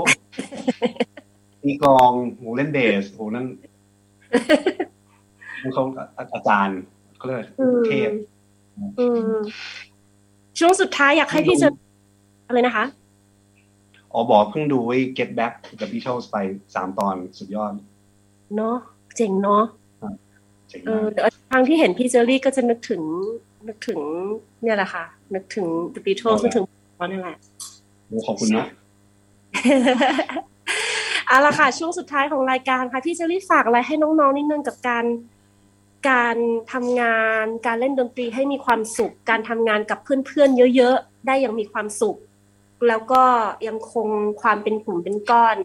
มีกลองโหเล่นเบสโหนั่นเขาอาจารย์เขาเลยเทพช่วงสุดท้ายอยากให้พี่เจออะไรนะคะอ๋อบอกเพิ่งดูไอ้ Get Back กับ Beatles ไปสามตอนสุดยอดเนาะเจ๋งเนาะเจ๋งมากเดี๋ยวทางที่เห็นพี่เจอรี่ก็จะนึกถึงนึกถึงเนี่ยแหละค่ะนึกถึง The Beatles นึกถึงตอนนั่นแหละโหขอบคุณนะเอาล่ะค่ะช่วงสุดท้ายของรายการค่ะพี่เจอรี่ฝากอะไรให้น้องๆนิดนึงกับการการทำงานการเล่นดนตรีให้มีความสุขการทำงานกับเพื่อนๆเยอะๆได้อย่างมีความสุขแล้วก็ยังคงความเป็นกลุ่มเป็นก้อน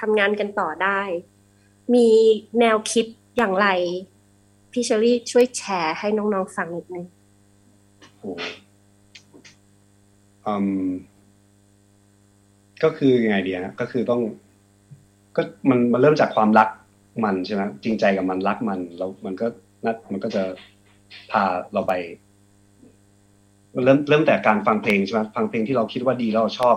ทำงานกันต่อได้มีแนวคิดอย่างไรพี่เชอรี่ช่วยแชร์ให้น้องๆฟังนิดนึงโอ้อืมก็คือยังไงดีฮะก็คือต้องก็มันมันเริ่มจากความรักมันใช่ไหมจริงใจกับมันรักมันแล้วมันก็นัดมันก็จะพาเราไปเริ่มเริ่มแต่การฟังเพลงใช่ไหมฟังเพลงที่เราคิดว่าดีแล้วเราชอบ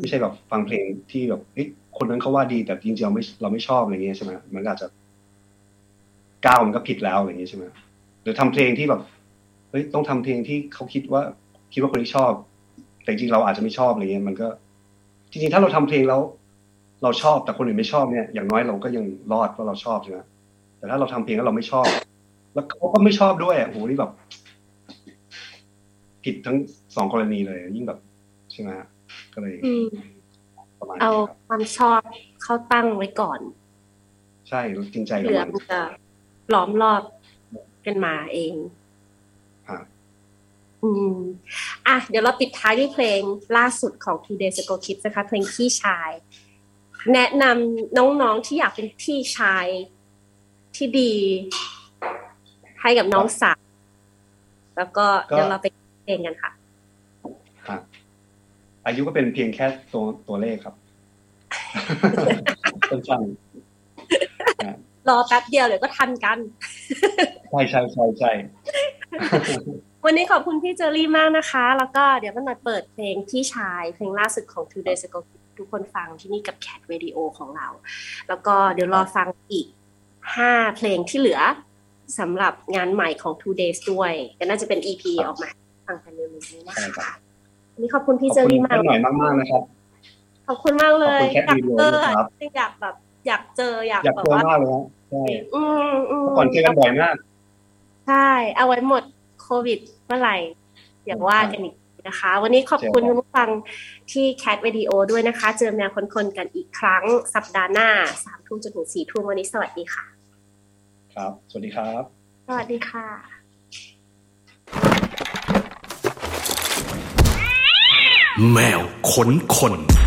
ไม่ใช่แบบฟังเพลงที่แบบเฮ้ยคนนั้นเขาว่าดีแต่จริงๆเราไม่เราไม่ชอบอะไรเงี้ยใช่ไหมมันอาจจะก้าวมันก็ผิดแล้วอะไรเงี้ยใช่ไหมหรือทำเพลงที่แบบเฮ้ยต้องทำเพลงที่เขาคิดว่าคิดว่าคนที่ชอบแต่จริงเราอาจจะไม่ชอบอะไรเงี้ยมันก็จริงๆถ้าเราทำเพลงแล้วเราชอบแต่คนอื่นไม่ชอบเนี่ยอย่างน้อยเราก็ยังรอดว่าเราชอบใช่ไหมแต่ถ้าเราทำเพลงแล้วเราไม่ชอบแล้วเขาก็ไม่ชอบด้วยโหนี่แบบผิดทั้งสองกรณีเลยยิ่งแบบใช่ไหมก็เลยประมาณเอาความชอบเข้าตั้งไว้ก่อนใช่จริงใจเหลือมันจะล้อมรอบกันมาเองครับอืมอ่ะเดี๋ยวเราปิดท้ายด้วยเพลงล่าสุดของ Two Days Ago Kids นะคะเพลงพี่ชายแนะนำน้องๆที่อยากเป็นพี่ชายที่ดีให้กับน้องสาวแล้วก็เดี๋ยวเราไปเองกันค่ะครับอายุก็เป็นเพียงแค่ตัวตัวเลขครับเป็นฟังรอแป๊บเดียวเดี๋ยวก็ทันกันใช่ใช่ใช่ใช่วันนี้ขอบคุณพี่เจอรี่มากนะคะแล้วก็เดี๋ยวมันหน่อยเปิดเพลงพี่ชายเพลงล่าสุดของ Two Days Ago ทุกคนฟังที่นี่กับ Cat Radio ของเราแล้วก็เดี๋ยวรอฟังอีกห้าเพลงที่เหลือสำหรับงานใหม่ของ Two Days ด้วยก็น่าจะเป็น อี พี ออกมาฟังกันเร็วๆนี้นะคะวันนี้ขอบคุณพี่เจอรี่มากมากนะครับ ขอบคุณมากเลยอยากเจออยากแบบอยากเจออยากแบบว่าใช่อืมอืมก่อนเจอกันบ่อยมากใช่เอาไว้หมดโควิดเมื่อไหร่อย่าว่ากันอีกนะคะวันนี้ขอบคุณคุณผู้ฟังที่ Cat Radio ด้วยนะคะเจอแนวคนๆกันอีกครั้งสัปดาห์หน้า สามทุ่มจนถึง สี่ทุ่มวันนี้สวัสดีค่ะครับสวัสดีครับสวัสดีค่ะแมวขนคน